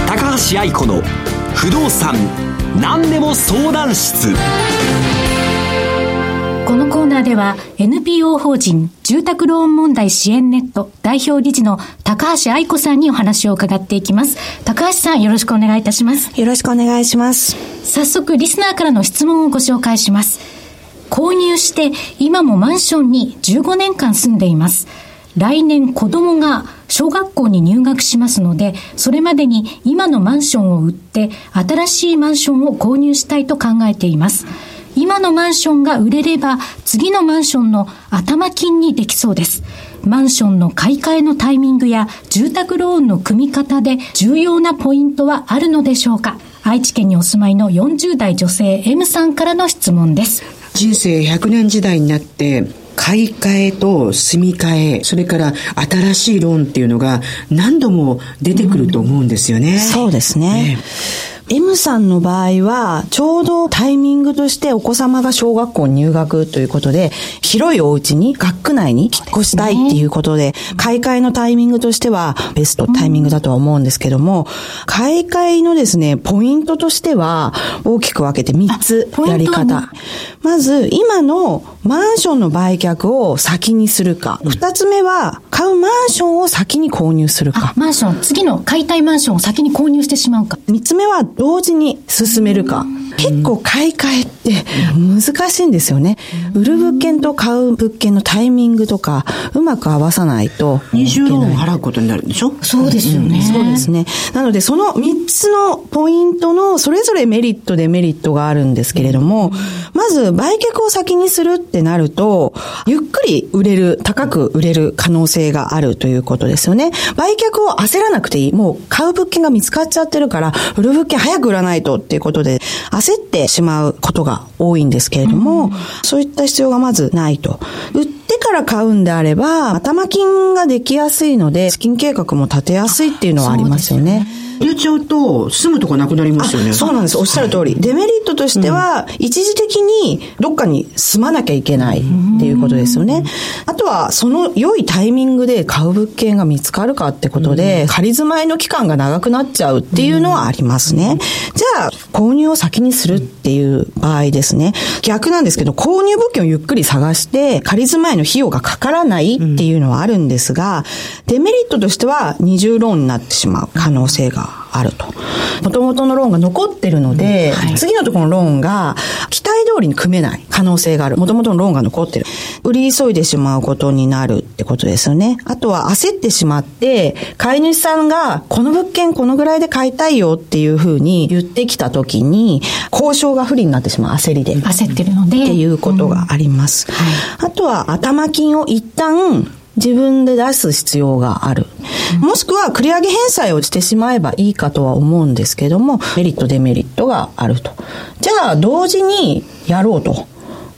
高橋愛子の不動産何でも相談室。このコーナーでは エヌピーオー 法人住宅ローン問題支援ネット代表理事の高橋愛子さんにお話を伺っていきます。高橋さん、よろしくお願いいたします。よろしくお願いします。早速リスナーからの質問をご紹介します。購入して今もマンションにじゅうごねんかん住んでいます。来年子供が小学校に入学しますので、それまでに今のマンションを売って新しいマンションを購入したいと考えています。今のマンションが売れれば次のマンションの頭金にできそうです。マンションの買い替えのタイミングや住宅ローンの組み方で重要なポイントはあるのでしょうか。愛知県にお住まいのよんじゅうだい女性 M さんからの質問です。人生ひゃくねん時代になって買い替えと住み替え、それから新しいローンっていうのが何度も出てくると思うんですよね、うん、そうですね、ね、M さんの場合はちょうどタイミングとしてお子様が小学校入学ということで、広いお家に学区内に引っ越したいっていうことで、買い替えのタイミングとしてはベストタイミングだとは思うんですけども、買い替えのですねポイントとしては大きく分けてみっつやり方。まず今のマンションの売却を先にするか、ふたつめは買うマンションを先に購入するか、マンション次の買いたいマンションを先に購入してしまうか、みっつめは同時に進めるか。結構買い替えって難しいんですよね。売る物件と買う物件のタイミングとかうまく合わさないと二重ローンを払うことになるんでしょ。そうですよね、うん、そうですね。なのでそのみっつのポイントのそれぞれメリットデメリットがあるんですけれども、まず売却を先にするってなるとゆっくり売れる、高く売れる可能性があるということですよね。売却を焦らなくていい、もう買う物件が見つかっちゃってるから売る物件早く売らないとっていうことで焦ってしまうことが多いんですけれども、うん、そういった必要がまずないと。売ってから買うんであれば頭金ができやすいので資金計画も立てやすいっていうのはありますよね。入れちゃうと住むとこなくなりますよね。そうなんです、おっしゃる通り、はい、デメリットとしては、うん、一時的にどっかに住まなきゃいけないっていうことですよね。あとはその良いタイミングで買う物件が見つかるかってことで、仮住まいの期間が長くなっちゃうっていうのはありますね。じゃあ購入を先にするっていう場合ですね、逆なんですけど購入物件をゆっくり探して仮住まいの費用がかからないっていうのはあるんですが、デメリットとしては二重ローンになってしまう可能性があると。元々のローンが残ってるので、うん、はい、次のところのローンが期待通りに組めない可能性がある。元々のローンが残ってる、売り急いでしまうことになるってことですよね。あとは焦ってしまって買い主さんがこの物件このぐらいで買いたいよっていうふうに言ってきた時に交渉が不利になってしまう、焦りで焦ってるのでっていうことがあります、うん、はい、あとは頭金を一旦自分で出す必要がある、もしくは繰り上げ返済をしてしまえばいいかとは思うんですけども、メリットデメリットがあると。じゃあ同時にやろうと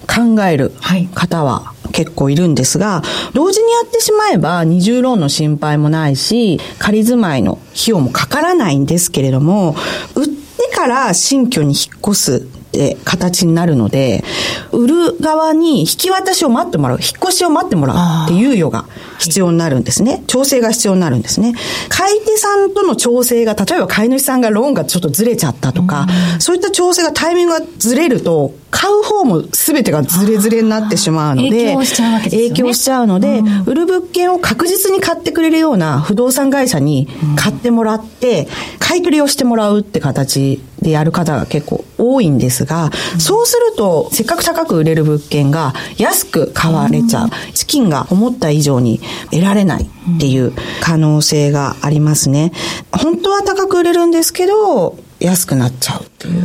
考える方は結構いるんですが、同時にやってしまえば二重ローンの心配もないし仮住まいの費用もかからないんですけれども、売ってから新居に引っ越すって形になるので、売る側に引き渡しを待ってもらう、引っ越しを待ってもらうっていう猶予が必要になるんですね、はい、調整が必要になるんですね。買い手さんとの調整が、例えば買い主さんがローンがちょっとずれちゃったとか、うん、そういった調整がタイミングがずれると買う方も全てがずれずれになってしまうので影響しちゃうわけですよね。影響しちゃうので、うん、売る物件を確実に買ってくれるような不動産会社に買ってもらって、うん、買い取りをしてもらうって形でやる方が結構多いんですが、うん、そうするとせっかく高く売れる物件が安く買われちゃう、うん、資金が思った以上に得られないっていう可能性がありますね。本当は高く売れるんですけど安くなっちゃうっていう、うん、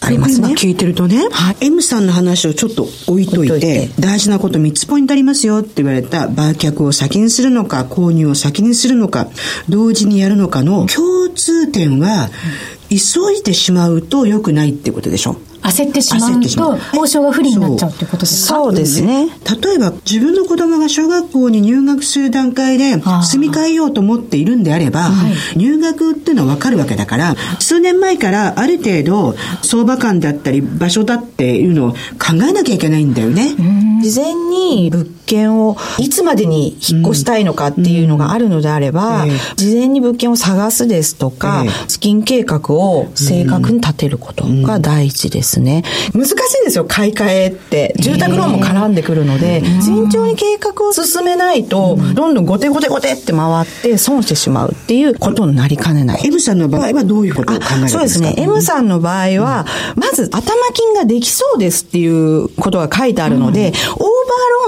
ありますね。今聞いてるとね、はい、M さんの話をちょっと置いとい て, いて大事なことみっつポイントありますよって言われた、売却を先にするのか購入を先にするのか同時にやるのかの共通点は、うん、急いでしまうと良くないってことでしょ。焦ってしまうと交渉が不利になっちゃうということですか。そうですね。例えば自分の子供が小学校に入学する段階で住み替えようと思っているんであれば、はい、入学っていうのは分かるわけだから、数年前からある程度相場感だったり場所だっていうのを考えなきゃいけないんだよね。事前に物件をいつまでに引っ越したいのかっていうのがあるのであれば、えー、事前に物件を探すですとか、えー、資金計画を正確に立てることが第一です。難しいですよ、買い替えって住宅ローンも絡んでくるので、えー、慎重に計画を進めないと、うん、どんどんゴテゴテゴテって回って損してしまうっていうことになりかねない。 M さんの場合はどういうことを考えるんですか。そうですね、 M さんの場合は、うん、まず頭金ができそうですっていうことが書いてあるので、うん、オーバーロ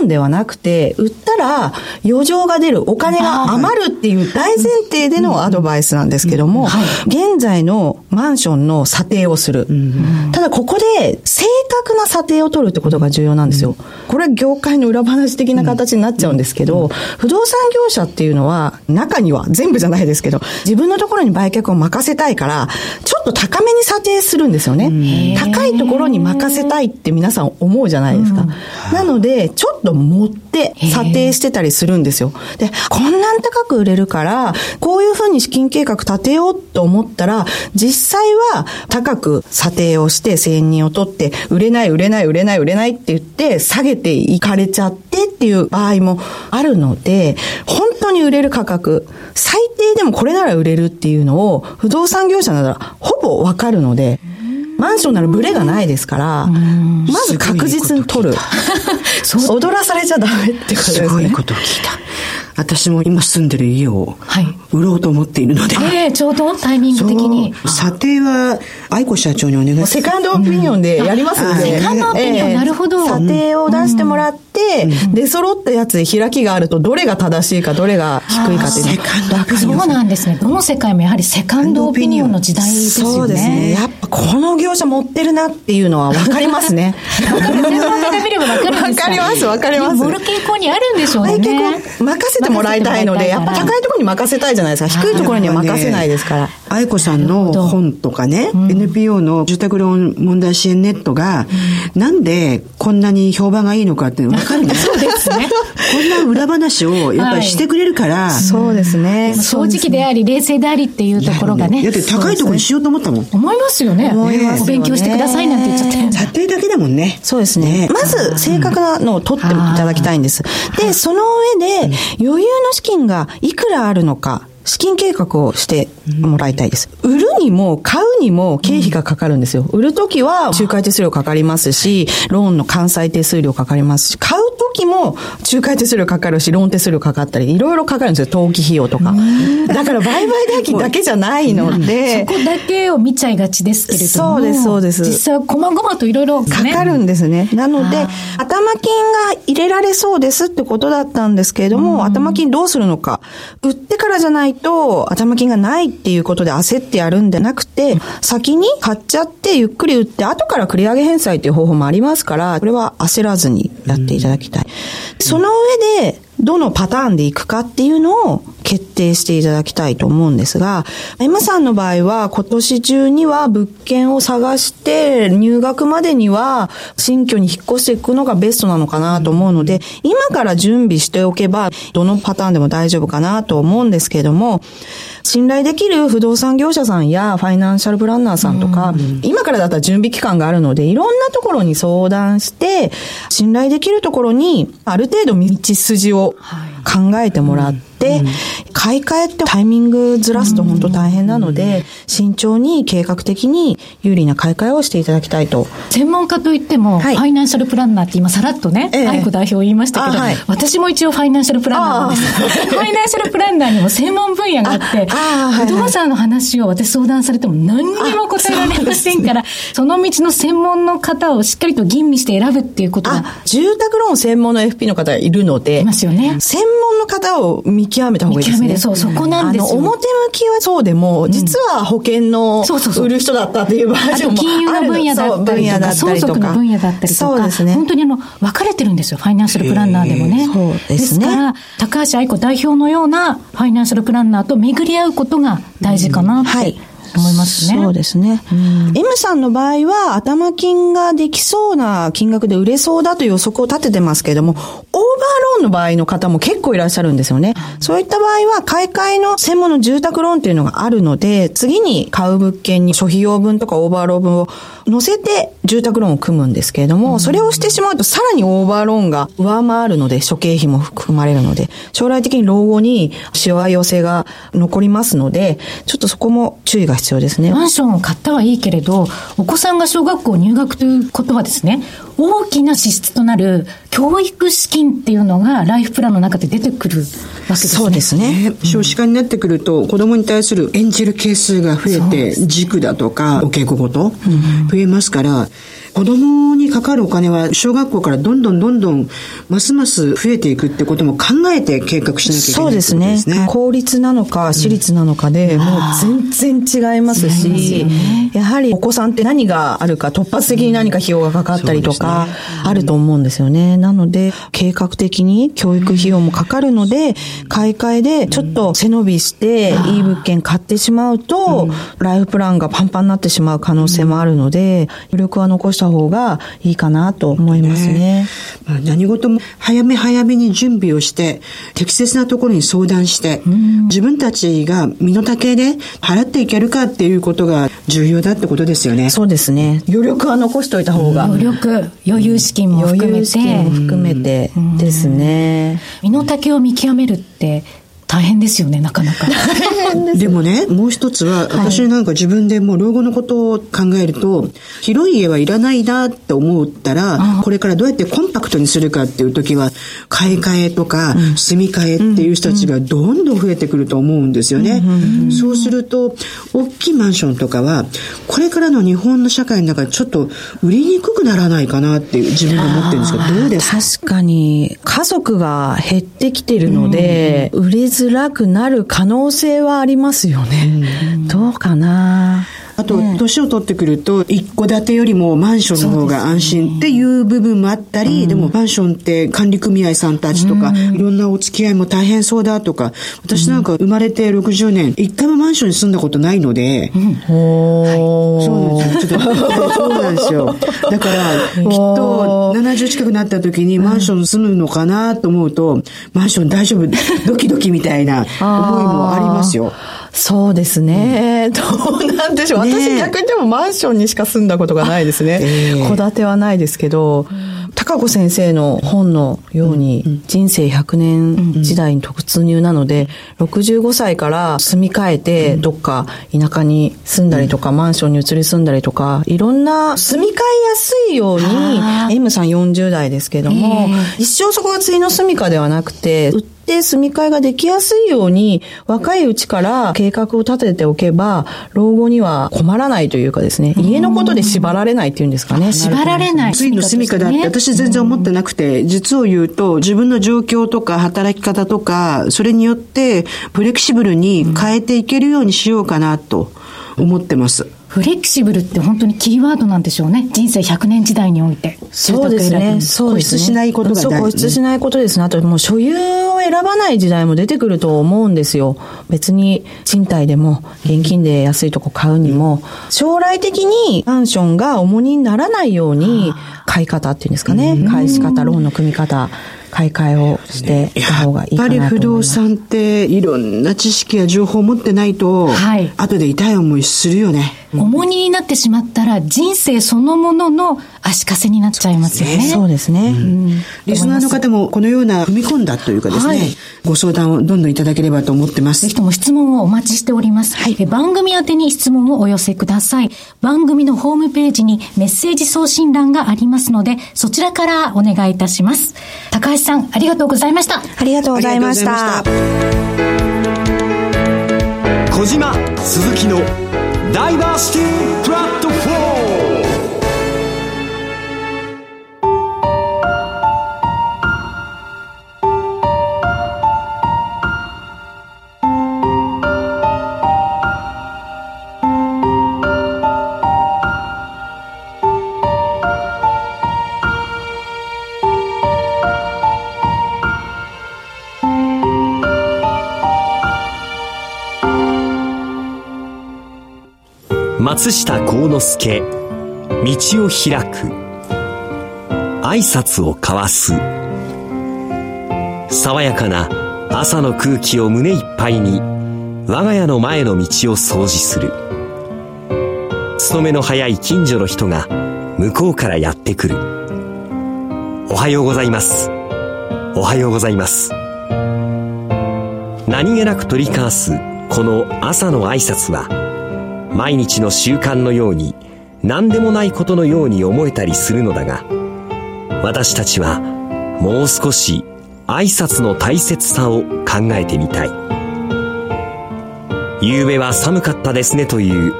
ーンではなくて売ったら余剰が出る、お金が余るっていう大前提でのアドバイスなんですけども、うんうんはい、現在のマンションの査定をする、うん、ただここここで正確な査定を取るってことが重要なんですよ。これは業界の裏話的な形になっちゃうんですけど、不動産業者っていうのは中には全部じゃないですけど、自分のところに売却を任せたいからちょっと高めに査定するんですよね。高いところに任せたいって皆さん思うじゃないですか。なのでちょっと持って査定してたりするんですよ。で、こんなん高く売れるからこういうふうに資金計画立てようと思ったら、実際は高く査定をして正人を取って売れない売れない売れない売れないって言って下げていかれちゃってっていう場合もあるので、本当に売れる価格最低でもこれなら売れるっていうのを不動産業者ならほぼ分かるので、マンションならブレがないですから、まず確実に取る踊らされちゃダメってことですね。すごいことを聞いた。私も今住んでる家を売ろうと思っているので、はいえー、ちょうどタイミング的に査定は愛子社長にお願いします。セカンドオピニオンでやりますので、うん、セカンドオピニオン、えー、なるほど。査定を出してもらって、うん、出揃ったやつで開きがあるとどれが正しいかどれが低いかっていう、セカンドオピニオン、そうなんですね。どの世界もやはりセカンドオピニオンの時代ですよね。そうですね。やっぱこの業者持ってるなっていうのは分かりますね。分かる。専門家が見れば分かるんですか。分かります分かります。盛る傾向にあるんでしょうね。任せてもらいたいので、やっぱ高いところに任せたいじゃないですか。低いところには任せないですから。愛子さんの本とかね、うん、エヌピーオー の住宅ローン問題支援ネットが、うん、なんでこんなに評判がいいのかって分かるね。そうですね。こんな裏話をやっぱりしてくれるから、はい、そうですね。正直であり冷静でありっていうところがね。だって高いところにしようと思ったもん。ね、思いますよね。思いますよね。勉強してくださいなんて言っちゃって。査定だけだもんね。そうですね。ね、まず正確なのを取っていただきたいんです。で、その上で余裕の資金がいくらあるのか。資金計画をしてもらいたいです。売るにも買うにも経費がかかるんですよ。売るときは仲介手数料かかりますし、ローンの関西手数料かかりますし、買うときも仲介手数料かかるし、ローン手数料かかったり、いろいろかかるんですよ。登記費用とか。だから売買代金だけじゃないので、そこだけを見ちゃいがちですけれども、そうですそうです。実際は細々といろいろかかるんですね。なので頭金が入れられそうですってことだったんですけれども、頭金どうするのか。売ってからじゃないと頭金がないっていうことで焦ってやるんじゃなくて、先に買っちゃってゆっくり売って後から繰り上げ返済という方法もありますから、これは焦らずにやっていただきたい、うん、その上でどのパターンでいくかっていうのを決定していただきたいと思うんですが、 M さんの場合は今年中には物件を探して入学までには新居に引っ越していくのがベストなのかなと思うので、今から準備しておけばどのパターンでも大丈夫かなと思うんですけれども、信頼できる不動産業者さんやファイナンシャルプランナーさんとか、今からだったら準備期間があるのでいろんなところに相談して信頼できるところにある程度道筋を考えてもらって、うんうん、買い替えってタイミングずらすと本当大変なので、うんうん、慎重に計画的に有利な買い替えをしていただきたいと。専門家といっても、はい、ファイナンシャルプランナーって今さらっとね、ええ、愛子代表言いましたけど、はい、私も一応ファイナンシャルプランナーなんですファイナンシャルプランナーにも専門分野があって不動産の話を私相談されても何にも答えられませんから、その道の専門の方をしっかりと吟味して選ぶっていうことが、住宅ローン専門の エフピー の方がいるのでいますよね。専門の方を見極めた方がいいですね。そう、そこなんですよ。あの表向きはそうでも、うん、実は保険の売る人だったっていう場合もあるの。金融の分野だったりとか、相続の分野だったりとか、ね、本当にあの分かれてるんですよ。ファイナンシャルプランナーでもね。そうですね。ですから高橋愛子代表のようなファイナンシャルプランナーと巡り合うことが大事かなって。うん、はい。思いますね。そうですね、うん、M さんの場合は頭金ができそうな金額で売れそうだという予測を立ててますけれども、オーバーローンの場合の方も結構いらっしゃるんですよね。そういった場合は買い替えの専門の住宅ローンというのがあるので、次に買う物件に諸費用分とかオーバーローン分を乗せて住宅ローンを組むんですけれども、それをしてしまうとさらにオーバーローンが上回るので、諸経費も含まれるので将来的に老後にしわ寄せが残りますので、ちょっとそこも注意が必要です。必要ですね。マンションを買ったはいいけれど、お子さんが小学校入学ということはですね、大きな支出となる教育資金っていうのがライフプランの中で出てくるわけですね。そうですね、うん、少子化になってくると子どもに対する演じる係数が増えて、塾だとかお稽古ごと増えますから、うん、子どもにかかるお金は小学校からどんどんどんどんますます増えていくってことも考えて計画しなきゃいけないということですね。そうですね。公立なのか私立なのかで、うん、もう全然違いますし、違いますよね。やはりお子さんって何があるか、突発的に何か費用がかかったりとかあると思うんですよね。なので計画的に教育費用もかかるので、買い替えでちょっと背伸びしていい物件買ってしまうとライフプランがパンパンになってしまう可能性もあるので、余力は残した方がいいかなと思いますね。まあ、何事も早め早めに準備をして適切なところに相談して自分たちが身の丈で払っていけるかっていうことが重要だってことですよね。そうですね。余力は残しておいた方が、余力、余裕資金も含めて、余裕資金も含めてですね。身の丈を見極めるって大変ですよね、なかなか。でもね、もう一つは、私なんか自分でもう老後のことを考えると、はい、広い家はいらないなって思ったら、これからどうやってコンパクトにするかっていう時は、買い替えとか、うん、住み替えっていう人たちがどんどん増えてくると思うんですよね。うん、そうすると、大きいマンションとかは、これからの日本の社会の中でちょっと売りにくくならないかなっていう自分が思ってるんですが、どうですか？確かに、家族が減ってきてるので、うん、売れず辛くなる可能性はありますよね。うん、どうかな。あと、年を取ってくると一戸建てよりもマンションの方が安心っていう部分もあったり、 で,、ね、でもマンションって管理組合さんたちとか、うん、いろんなお付き合いも大変そうだとか、私なんか生まれてろくじゅうねん一回もマンションに住んだことないので、うんはい、そうなんですよ。ちょっとそうなんですよ。だからきっとななじゅう近くなった時にマンション住むのかなと思うと、うん、マンション大丈夫ドキドキみたいな思いもありますよ。そうですね、うん、どうなんでしょう。私逆にでもマンションにしか住んだことがないですね。戸建てはないですけど、高子先生の本のように人生ひゃくねん時代に突入なので、ろくじゅうごさいから住み替えてどっか田舎に住んだりとかマンションに移り住んだりとか、いろんな住み替えやすいように M さんよんじゅうだいですけども、一生そこがついの住みかではなくて、で住み替えができやすいように若いうちから計画を立てておけば老後には困らないというかですね、家のことで縛られないっていうんですかね。縛られないついの住みかだって私全然思ってなくて、実を言うと自分の状況とか働き方とかそれによってフレキシブルに変えていけるようにしようかなと思ってます。フレキシブルって本当にキーワードなんでしょうね。人生ひゃくねん時代において住宅選び、そうですね、そうですね、固執しないことが大事。そう、固執しないことですね。あともう所有を選ばない時代も出てくると思うんですよ。別に賃貸でも現金で安いとこ買うにも、将来的にマンションが重荷にならないように買い方っていうんですかね、返し方、ローンの組み方、買い替えをしていた方がいいかなと思います。やっぱり不動産っていろんな知識や情報を持ってないと、はい、後で痛い思いするよね。重荷になってしまったら人生そのものの足かせになっちゃいますよね。そうですね、うんうん、リスナーの方もこのような踏み込んだというかですね、はい、ご相談をどんどんいただければと思ってます。ぜひとも質問をお待ちしております、はい、え番組宛てに質問をお寄せください。番組のホームページにメッセージ送信欄がありますので、そちらからお願いいたします。高橋さん、ありがとうございました。ありがとうございました。小島鈴木のダイバーシティプラットフォーム。松下幸之助、道を開く。挨拶を交わす。爽やかな朝の空気を胸いっぱいに、我が家の前の道を掃除する。勤めの早い近所の人が向こうからやってくる。おはようございます、おはようございます。何気なく取り交わすこの朝の挨拶は、毎日の習慣のように、何でもないことのように思えたりするのだが、私たちはもう少し挨拶の大切さを考えてみたい。夕べは寒かったですねという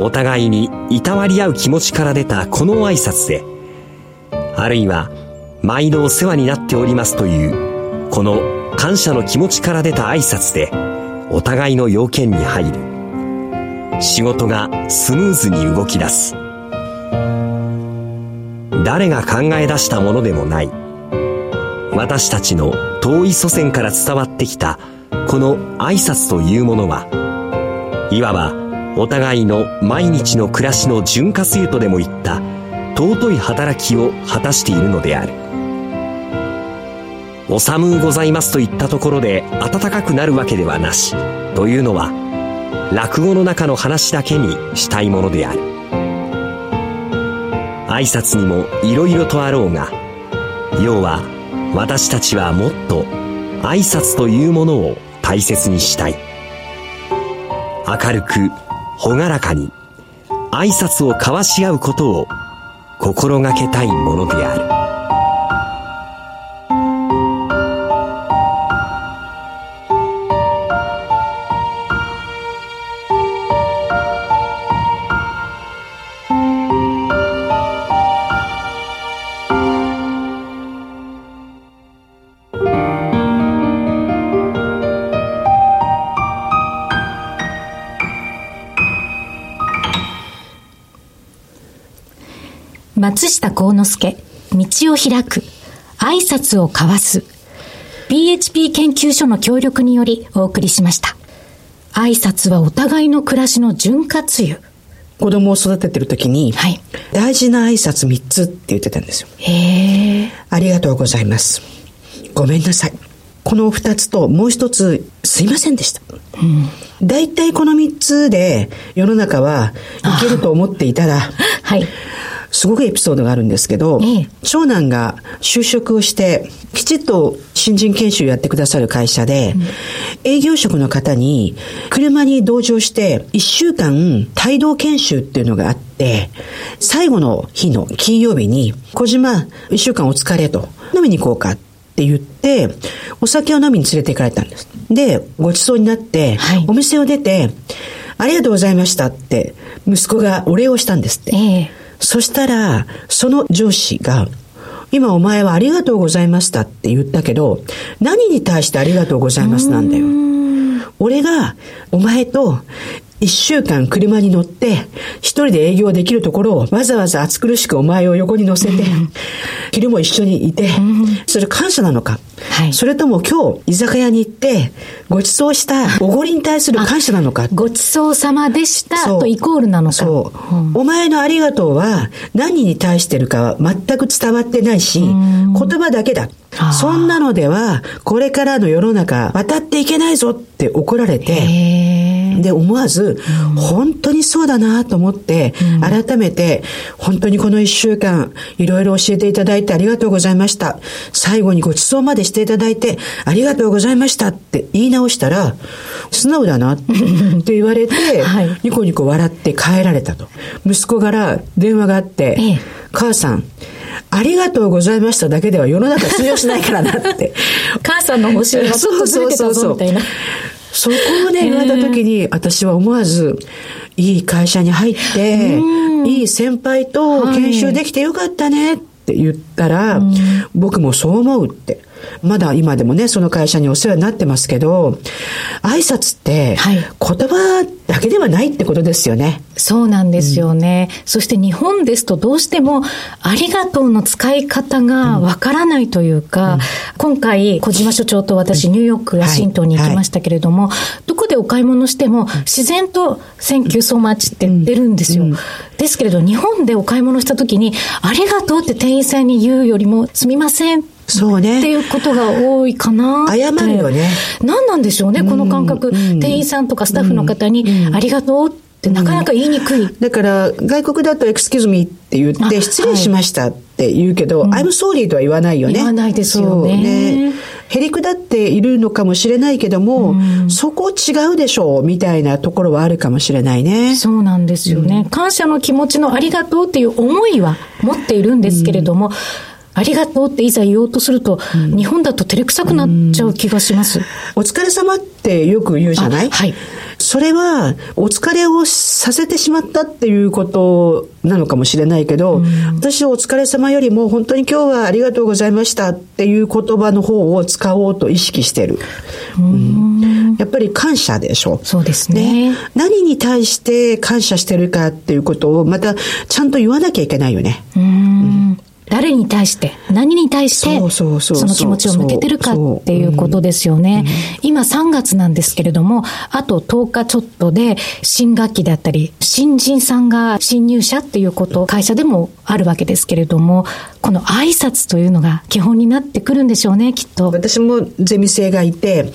お互いにいたわり合う気持ちから出たこの挨拶で、あるいは毎度お世話になっておりますというこの感謝の気持ちから出た挨拶で、お互いの要件に入る。仕事がスムーズに動き出す。誰が考え出したものでもない、私たちの遠い祖先から伝わってきたこの挨拶というものは、いわばお互いの毎日の暮らしの潤滑油とでもいった尊い働きを果たしているのである。お寒うございますといったところで暖かくなるわけではなしというのは、落語の中の話だけにしたいものである。挨拶にもいろいろとあろうが、要は私たちはもっと挨拶というものを大切にしたい。明るく朗らかに挨拶を交わし合うことを心がけたいものである。松下幸之助、道を開く。挨拶を交わす。 ピーエイチピー 研究所の協力によりお送りしました。挨拶はお互いの暮らしの潤滑油。子供を育ててる時に、はい、大事な挨拶みっつって言ってたんですよ。へー。ありがとうございます、ごめんなさい、このふたつと、もうひとつすいませんでした、うん、だいたいこのみっつで世の中はいけると思っていたら、はい、すごくエピソードがあるんですけど、ええ、長男が就職をしてきちっと新人研修やってくださる会社で、うん、営業職の方に車に同乗していっしゅうかん帯同研修っていうのがあって、最後の日の金曜日に、小島いっしゅうかんお疲れと、飲みに行こうかって言ってお酒を飲みに連れて行かれたんです。で、ごちそうになって、はい、お店を出てありがとうございましたって息子がお礼をしたんですって、ええ、そしたらその上司が、今お前はありがとうございましたって言ったけど、何に対してありがとうございますなんだよ。俺がお前といっしゅうかん車に乗って一人で営業できるところをわざわざ暑苦しくお前を横に乗せて昼も一緒にいて、それ感謝なのか、はい、それとも今日居酒屋に行ってごちそうしたおごりに対する感謝なのか、ごちそうさまでしたとイコールなのか、そう、うん、お前のありがとうは何に対してるかは全く伝わってないし、言葉だけだ、そんなのではこれからの世の中渡っていけないぞって怒られて、で思わず本当にそうだなと思って、うん、改めて本当にこのいっしゅうかんいろいろ教えていただいてありがとうございました、最後にごちそうまでしていただいてありがとうございましたって言い直したら素直だなって言われて、はい、ニコニコ笑って帰られたと。息子から電話があって、ええ、母さんありがとうございましただけでは世の中通用しないからなって母さんの星がちょっとずれてたぞみたいな、そこをね言われた時に私は思わずいい会社に入っていい先輩と研修できてよかったねって言ったら、はい、僕もそう思うって、まだ今でもねその会社にお世話になってますけど、挨拶って言葉だけではないってことですよね、はい、そうなんですよね、うん、そして日本ですとどうしてもありがとうの使い方がわからないというか、うん、今回小島所長と私ニューヨークワシントンに行きましたけれども、はいはい、どこでお買い物しても自然とセンキューソーマッチって出るんですよ、うんうん、ですけれど日本でお買い物した時にありがとうって店員さんに言うよりもすみませんそうねっていうことが多いかな。謝るよね。何なんでしょうね、うん、この感覚、うん、店員さんとかスタッフの方に、うん、ありがとうってなかなか言いにくい、うん、だから外国だとエクスキューズミーって言って失礼しましたって言うけど、はい、I'm sorry とは言わないよね。言わないですよね。へりくだっているのかもしれないけども、うん、そこ違うでしょうみたいなところはあるかもしれないね。そうなんですよね、うん、感謝の気持ちのありがとうっていう思いは持っているんですけれども、うん、ありがとうっていざ言おうとすると、うん、日本だと照れくさくなっちゃう気がします、うん、お疲れ様ってよく言うじゃない、はい、それはお疲れをさせてしまったっていうことなのかもしれないけど、うん、私お疲れ様よりも本当に今日はありがとうございましたっていう言葉の方を使おうと意識してる、うんうん、やっぱり感謝でしょ。そうですね、ね、何に対して感謝してるかっていうことをまたちゃんと言わなきゃいけないよね。うん、うん、誰に対して何に対してその気持ちを向けてるかっていうことですよね。今さんがつなんですけれども、あととおかちょっとで新学期だったり新人さんが新入社っていうことを会社でもあるわけですけれども、この挨拶というのが基本になってくるんでしょうね、きっと。私もゼミ生がいて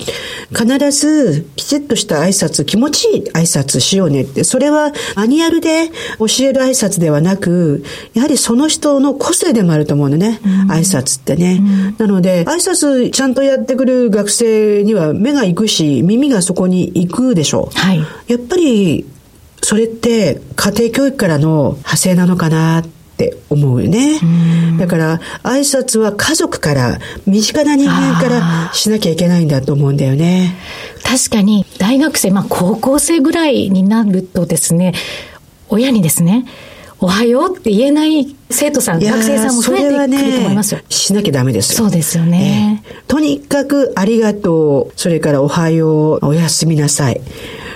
必ずきちっとした挨拶、気持ちいい挨拶しようねって、それはマニュアルで教える挨拶ではなく、やはりその人の個性ででもあると思うのね、うん、挨拶ってね、うん、なので挨拶ちゃんとやってくる学生には目が行くし耳がそこに行くでしょう、はい、やっぱりそれって家庭教育からの派生なのかなって思うよね、うん、だから挨拶は家族から身近な人間からしなきゃいけないんだと思うんだよね。確かに大学生、まあ、高校生ぐらいになるとですね、親にですねおはようって言えない生徒さん、学生さんも増えてくると思いますよ、ね、しなきゃダメですよ。そうですよね、えー、とにかくありがとう、それからおはよう、おやすみなさい、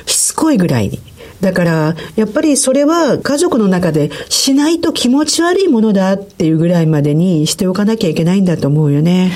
しつこいぐらいに。だからやっぱりそれは家族の中でしないと気持ち悪いものだっていうぐらいまでにしておかなきゃいけないんだと思うよね。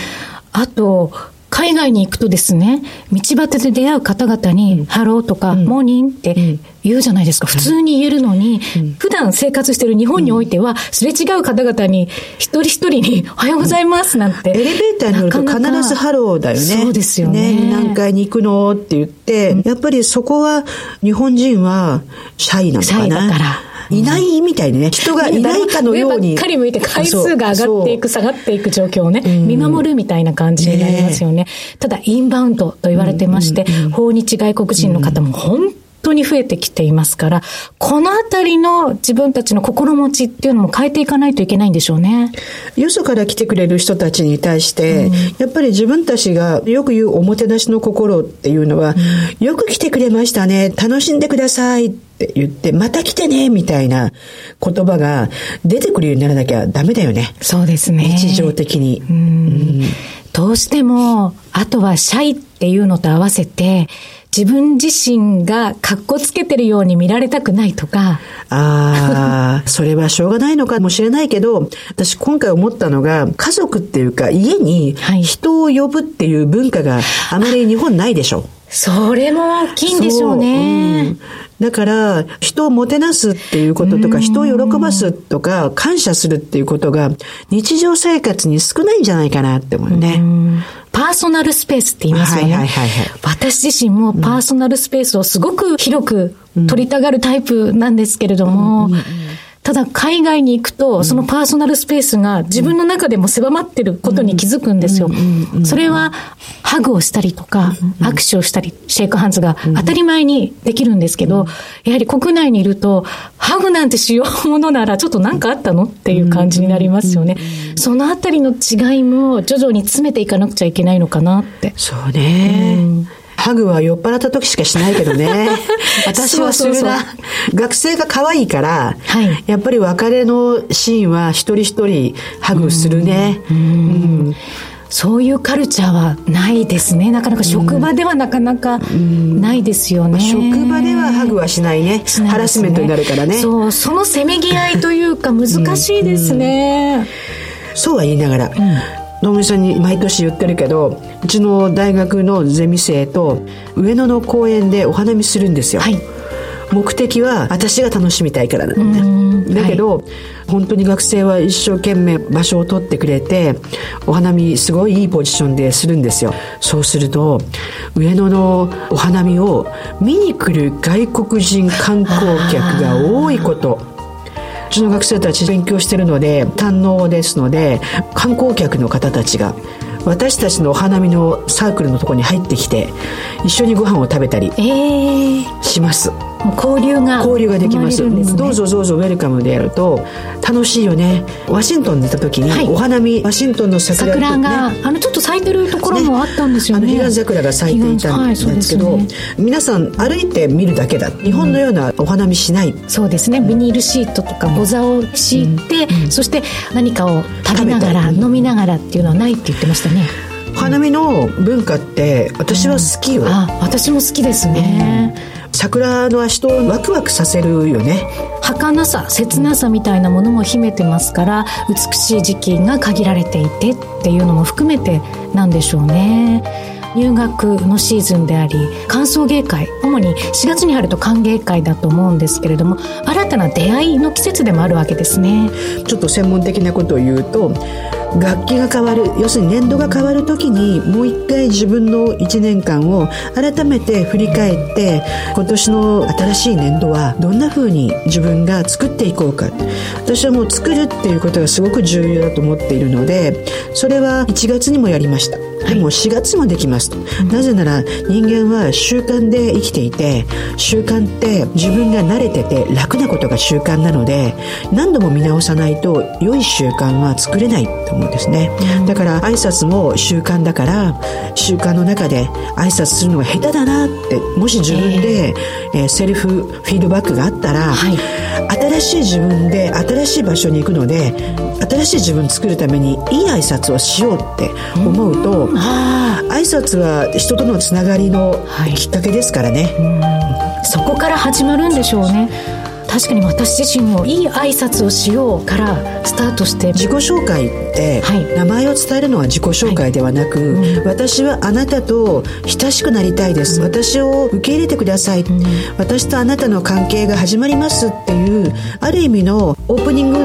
あと海外に行くとですね、道端で出会う方々に、うん、ハローとか、うん、モーニングって言うじゃないですか、うん、普通に言えるのに、うん、普段生活している日本においては、うん、すれ違う方々に一人一人におはようございますなんて、うん、エレベーターに乗ると必ずハローだよね。そうですよね、ね、何階に行くのって言って、うん、やっぱりそこは日本人はシャイなのかな、シャイだからいないみたいにね、うん、人がいないかのように上ばっかり向いて回数が上がっていく下がっていく状況をね、うん、見守るみたいな感じになりますよね、ね。ただインバウンドと言われてまして、うんうん、訪日外国人の方も本当に増えてきていますから、うん、このあたりの自分たちの心持ちっていうのも変えていかないといけないんでしょうね。よそから来てくれる人たちに対して、うん、やっぱり自分たちがよく言うおもてなしの心っていうのは、うん、よく来てくれましたね、楽しんでくださいって言ってまた来てねみたいな言葉が出てくるようにならなきゃダメだよね。そうですね、日常的に。うん、どうしてもあとはシャイっていうのと合わせて自分自身がかっこつけてるように見られたくないとか。ああ、それはしょうがないのかもしれないけど、私今回思ったのが、家族っていうか家に人を呼ぶっていう文化があまり日本ないでしょ。はいそれも大きいんでしょうね。うん、だから人をもてなすっていうこととか、人を喜ばすとか感謝するっていうことが日常生活に少ないんじゃないかなって思うね。うんパーソナルスペースって言いますよね、はいはいはいはい、私自身もパーソナルスペースをすごく広く取りたがるタイプなんですけれども、うんうんうんただ海外に行くとそのパーソナルスペースが自分の中でも狭まってることに気づくんですよ。それはハグをしたりとか握手をしたりシェイクハンズが当たり前にできるんですけど、やはり国内にいるとハグなんてしようものならちょっとなんかあったのっていう感じになりますよね。そのあたりの違いも徐々に詰めていかなくちゃいけないのかなって。そうね、うんハグは酔っ払った時しかしないけどね私はするな。そうそうそう学生が可愛いから、はい、やっぱり別れのシーンは一人一人ハグするね。うんうんうんそういうカルチャーはないですね。なかなか職場ではなかなかないですよね。うんうん、職場ではハグはしないね。しないですね。ハラスメントになるからね。そう、そのせめぎ合いというか難しいですね。うんうん、そうは言いながら、うん野村さんに毎年言ってるけど、うちの大学のゼミ生と上野の公園でお花見するんですよ。はい、目的は私が楽しみたいからなんだ、ね、だけど、はい、本当に学生は一生懸命場所を取ってくれてお花見すごいいいポジションでするんですよ。そうすると上野のお花見を見に来る外国人観光客が多いこと。うちの学生たち勉強してるので堪能ですので、観光客の方たちが私たちのお花見のサークルのところに入ってきて一緒にご飯を食べたりします、えー、交流が交流ができます。生まれるんですね。どうぞどうぞウェルカムでやると楽しいよね。ワシントンにいた時に、はい、お花見ワシントンの桜と、ね、桜があのちょっと咲いてるところもあったんですよね。彼岸桜が咲いていたんですけど、はいそうですね、皆さん歩いて見るだけだ。日本のようなお花見しない、うん、そうですね。ビニールシートとかゴザを敷いて、うん、そして何かを食べながら飲みながらっていうのはないって言ってました。お花見の文化って私は好きよ、うん、あ私も好きですね、うん、桜の足とワクワクさせるよね。儚さ切なさみたいなものも秘めてますから美しい時期が限られていてっていうのも含めてなんでしょうね。入学のシーズンであり歓送迎会、主にしがつに入ると歓迎会だと思うんですけれども、新たな出会いの季節でもあるわけですね。ちょっと専門的なことを言うと楽器が変わる、要するに年度が変わるときにもう一回自分のいちねんかんを改めて振り返って、今年の新しい年度はどんな風に自分が作っていこうか。私はもう作るっていうことがすごく重要だと思っているので、それはいちがつにもやりました。でもしがつもできますと、はい、なぜなら人間は習慣で生きていて、習慣って自分が慣れてて楽なことが習慣なので、何度も見直さないと良い習慣は作れないと思うんですね。だから挨拶も習慣だから、習慣の中で挨拶するのが下手だなってもし自分で、えー、セルフフィードバックがあったら、はい、新しい自分で新しい場所に行くので新しい自分を作るためにいい挨拶をしようって思うと、あ挨拶は人とのつながりのきっかけですからね、はい、そこから始まるんでしょうね。確かに私自身もいい挨拶をしようからスタートして、自己紹介って、はい、名前を伝えるのは自己紹介ではなく、はいうん、私はあなたと親しくなりたいです、うん、私を受け入れてください、うん、私とあなたの関係が始まりますっていうある意味のオープニングト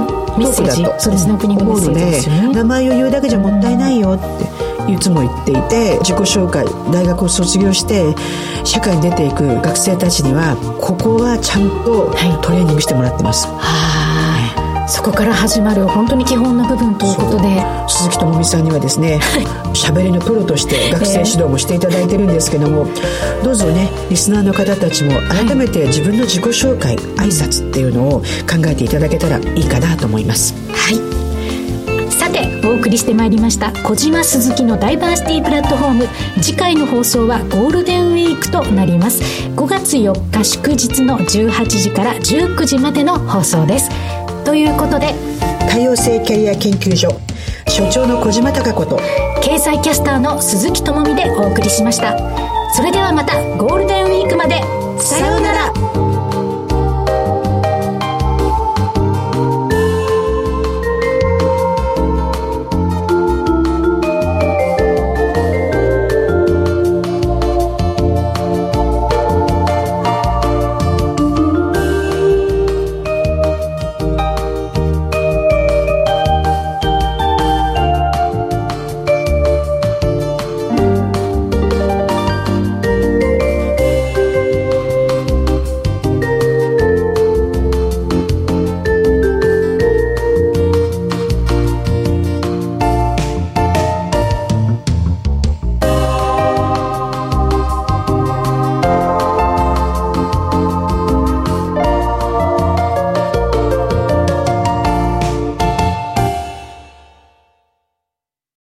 ークだと思うので、名前を言うだけじゃもったいないよっていつも言っていて、自己紹介、大学を卒業して社会に出ていく学生たちにはここはちゃんとトレーニングしてもらってます、はいはい、そこから始まる本当に基本の部分ということで、鈴木智美さんにはですね、喋りのプロとして学生指導もしていただいてるんですけども、えー、どうぞねリスナーの方たちも改めて自分の自己紹介、はい、挨拶っていうのを考えていただけたらいいかなと思います。はい、お送りしてまいりました小島鈴木のダイバーシティプラットフォーム、次回の放送はゴールデンウィークとなります。ごがつよっか祝日のじゅうはちじからじゅうくじまでの放送です。ということで多様性キャリア研究所所長の小島貴子と経済キャスターの鈴木智美でお送りしました。それではまたゴールデンウィークまで。さようなら。